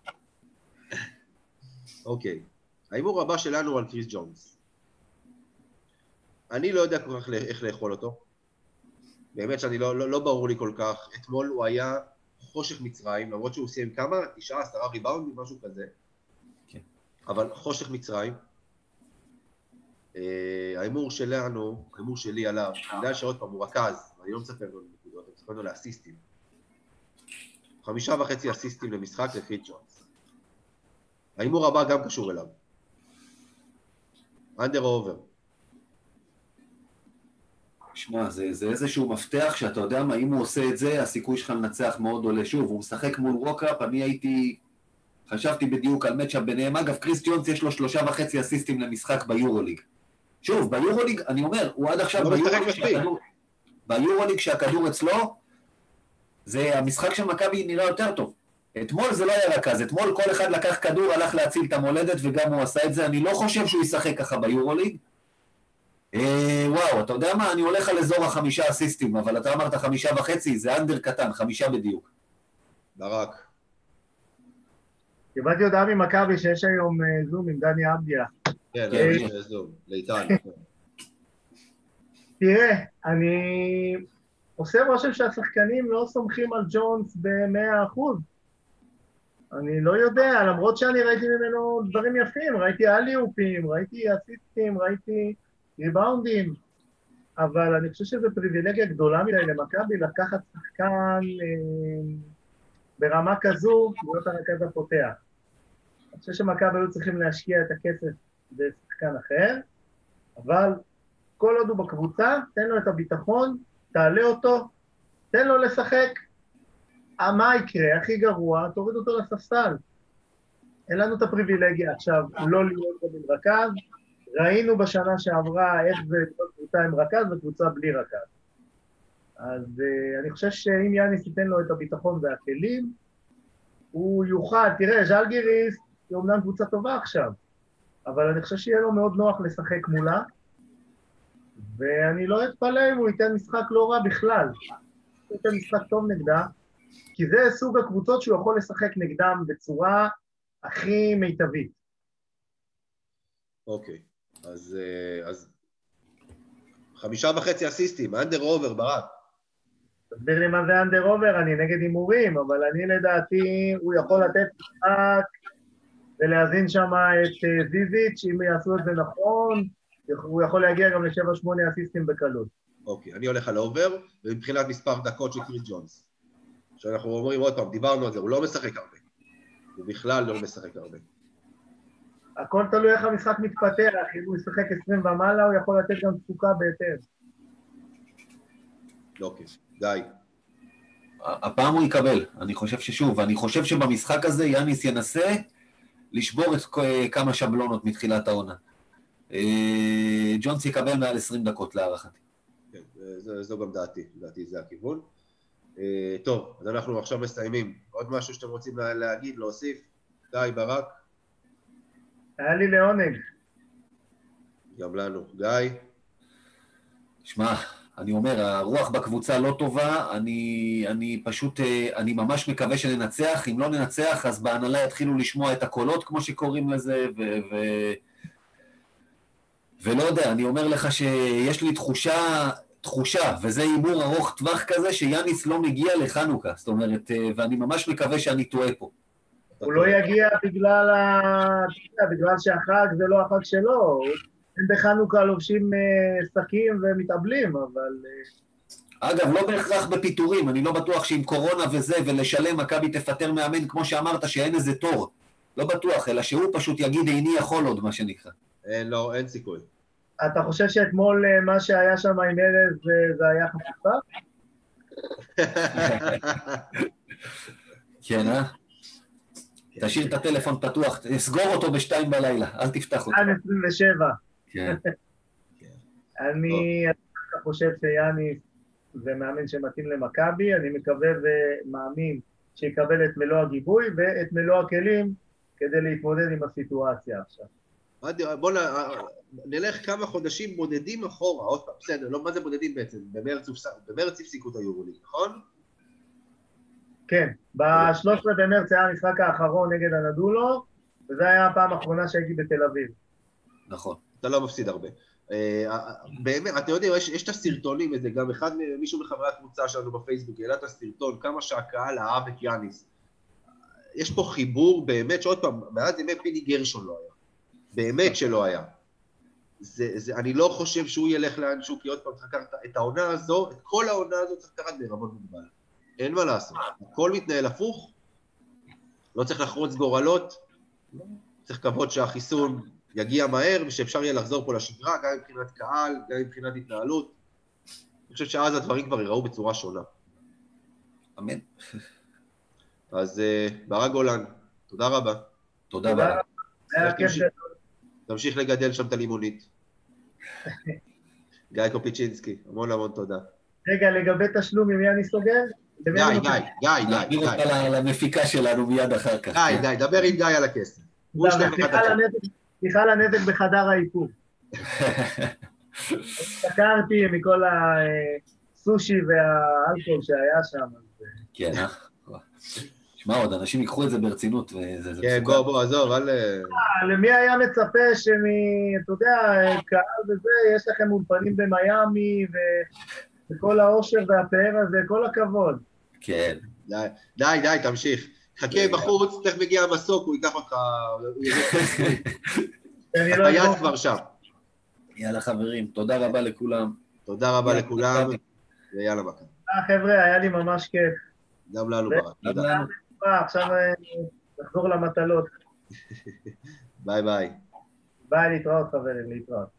אוקיי. ההימור הבא שלנו על קריס ג'ונס. אני לא יודע כל כך איך לאכול אותו. באמת שאני לא ברור לי כל כך. אתמול הוא היה חושך מצרים, למרות שהוא סיים כמה? תשעה, עשרה ריבאונד, משהו כזה. אבל חושך מצרים. ההימור שלנו, ההימור שלי עליו, בגלל שעוד פעם הוא רכז, אני לא מצפה לו לנקודות, אני מצפה לו לאסיסטים. חמישה וחצי אסיסטים למשחק לקריס ג'ונס. ההימור הבא גם קשור אליו. אנדר או אובר. שמע, זה, זה איזשהו מפתח שאתה יודע מה, אם הוא עושה את זה, הסיכוי שלך לנצח מאוד עולה שוב, הוא משחק מול רוקאפ, אני הייתי... חשבתי בדיוק על מצ'אפ ביניהם, אגב, קריס ג'ונס יש לו שלושה וחצי אסיסטים למשחק ביורוליג. שוב, ביורוליג, אני אומר, הוא עד עכשיו ביורוליג שהכדור אצלו, זה המשחק של מכבי נראה יותר טוב. אתמול זה לא היה רכז, אתמול כל אחד לקח כדור, הלך להציל את המולדת, וגם הוא עשה את זה, אני לא חושב שהוא ישחק ככה ביורוליג. וואו, אתה יודע מה, אני הולך על אזור החמישה אסיסטים, אבל אתה אמרת חמישה וחצי, זה אנדר קטן, חמישה בדיוק. ברק. קיבלתי הודעה ממכבי שיש היום זום עם דני עבדיה. כן, יש זום, לאיתן. תראה, אני עושה רושם שהשחקנים לא סומכים על ג'ונס ב-מאה אחוז. אני לא יודע, למרות שאני ראיתי ממנו דברים יפים, ראיתי אליופים, ראיתי אסיסטים, ראיתי ריבאונדים, אבל אני חושב שזו פריבילגיה גדולה מדי למכבי לקחת שחקן... ברמה כזו, להיות הרכז הפותח. אני חושב שמכבי היו צריכים להשקיע את הכסף בשחקן אחר, אבל כל עוד הוא בקבוצה, תן לו את הביטחון, תעלה אותו, תן לו לשחק. מה יקרה? הכי גרוע, תוריד אותו לספסל. אין לנו את הפריבילגיה עכשיו, לא להיות עם רכז. ראינו בשנה שעברה איך זה קבוצה עם רכז וקבוצה בלי רכז. אז euh, אני חושב שאם יאניס ייתן לו את הביטחון והכלים, הוא יוכל, תראה, ז'לגיריס היא אומנם קבוצה טובה עכשיו, אבל אני חושב שיהיה לו מאוד נוח לשחק מולה, ואני לא אתפלא אם הוא ייתן משחק לא רע בכלל, הוא ייתן משחק טוב נגדה, כי זה סוג הקבוצות שהוא יכול לשחק נגדם בצורה הכי מיטבית. אוקיי, okay. אז... אז... חמישה וחצי אסיסטים, אנדר אובר, ברק. תסביר לי מה זה אנדר אובר, אני נגד הימורים, אבל אני לדעתי, הוא יכול לתת משחק ולהזין שם את זיזיץ', אם יעשו את זה נכון, הוא יכול להגיע גם לשבע שמונה אסיסטים בקלות. אוקיי, אני הולך על אובר, ומבחינת מספר דקות של קריס ג'ונס. שאנחנו אומרים עוד פעם, דיברנו על זה, הוא לא משחק הרבה. הוא בכלל לא משחק הרבה. הכל תלוי איך המשחק מתפתח, אם הוא ישחק עשרים ומעלה, הוא יכול לתת גם תפוקה בהתאם. אוקיי, די. הפעם הוא יקבל, אני חושב ששוב, אני חושב שבמשחק הזה יאניס ינסה לשבור את כמה שבלונות מתחילת העונה. ג'ונס יקבל מעל עשרים דקות להערכתי. כן, זו גם דעתי, דעתי זה הכיוון. טוב, אז אנחנו עכשיו מסיימים. עוד משהו שאתם רוצים להגיד, להוסיף? די, ברק. היה לי לעונג. גם לנו. גיא? שמע, אני אומר, הרוח בקבוצה לא טובה, אני, אני פשוט, אני ממש מקווה שננצח, אם לא ננצח, אז בהנהלה יתחילו לשמוע את הקולות, כמו שקוראים לזה, ו... ו... ולא יודע, אני אומר לך שיש לי תחושה, תחושה, וזה הימור ארוך טווח כזה, שיאניס לא מגיע לחנוכה, זאת אומרת, ואני ממש מקווה שאני טועה פה. הוא לא יגיע בגלל שהחג זה לא החג שלו, בחנוכה לובשים שקים ומתאבלים, אבל... אגב, לא בהכרח בפיטורים, אני לא בטוח שעם קורונה וזה, ולשלם, מכבי תפטר מאמן, כמו שאמרת, שאין איזה תור. לא בטוח, אלא שהוא פשוט יגיד, איני יכול עוד, מה שנקרא. לא, אין סיכוי. אתה חושב שאתמול מה שהיה שם עם ארז, זה היה חפופה? כן, אה? תשאיר את הטלפון פתוח, סגור אותו בשתיים בלילה, אל תפתח אותו. עד עשרים ושבע. כן. אני חושב שיאניס זה מאמן שמתאים למכבי, אני מקווה ומאמין שיקבל את מלוא הגיבוי ואת מלוא הכלים כדי להתמודד עם הסיטואציה עכשיו. בוא נלך כמה חודשים מודדים אחורה, עוד פעם, בסדר, לא מה זה מודדים בעצם, במרץ הפסיקו את היורוליג, נכון? כן, ב-שלושה במרץ היה המשחק האחרון נגד אנדולו, וזו היה הפעם האחרונה שהייתי בתל אביב. נכון, אתה לא מפסיד הרבה. באמת, אתה יודע, יש את הסרטונים, איזה גם אחד, מישהו מחברי הקבוצה שלנו בפייסבוק, העלה את הסרטון, כמה שהקהל אהב את יאניס. יש פה חיבור באמת, שעוד פעם, מאז ימי פיני גרשון לא היה. באמת שלא היה. אני לא חושב שהוא ילך לאנשהו, כי עוד פעם צריך לקחת את העונה הזו, את כל העונה הזו צריך לקחת לרמות מוגבל. אין מה לעשות. הכל מתנהל הפוך, לא צריך לחרוץ גורלות, צריך לקוות שהחיסון יגיע מהר, ושאפשר יהיה לחזור פה לשגרה, גם מבחינת קהל, גם מבחינת התנהלות. אני חושב שאז הדברים כבר יראו בצורה שונה. אמן. אז ברק גולן, תודה רבה. תודה רבה. תמשיך לגדל שם את הלימונית. גיא קופיצ'ינסקי, המון המון תודה. רגע, לגבי תשלום, עם מי אני סוגר? גיא, גיא, גיא, גיא. נעביר אותה למפיקה שלנו מיד אחר כך. גיא, גיא, דבר עם גיא על הכסף. סליחה על הנזק בחדר העיכוב. התקרתי מכל הסושי והאלכוהול שהיה שם. כן, שמע עוד, אנשים ייקחו את זה ברצינות. כן, בוא, בוא, עזוב, אל... למי היה מצפה שמי, אתה יודע, קהל וזה, יש לכם אולפנים במייאמי ו... וכל האושר והפאר הזה, כל הכבוד. כן. די, די, די, תמשיך. חכה בחוץ, תכף מגיע המסוק, הוא ייקח אותך... הפייס כבר שם. יאללה חברים, תודה רבה לכולם. תודה רבה לכולם, ויאללה מכבי. חבר'ה, היה לי ממש כיף. גם לנו ברק. גם לנו. עכשיו נחזור למטלות. ביי ביי. ביי, להתראות חברים, להתראות.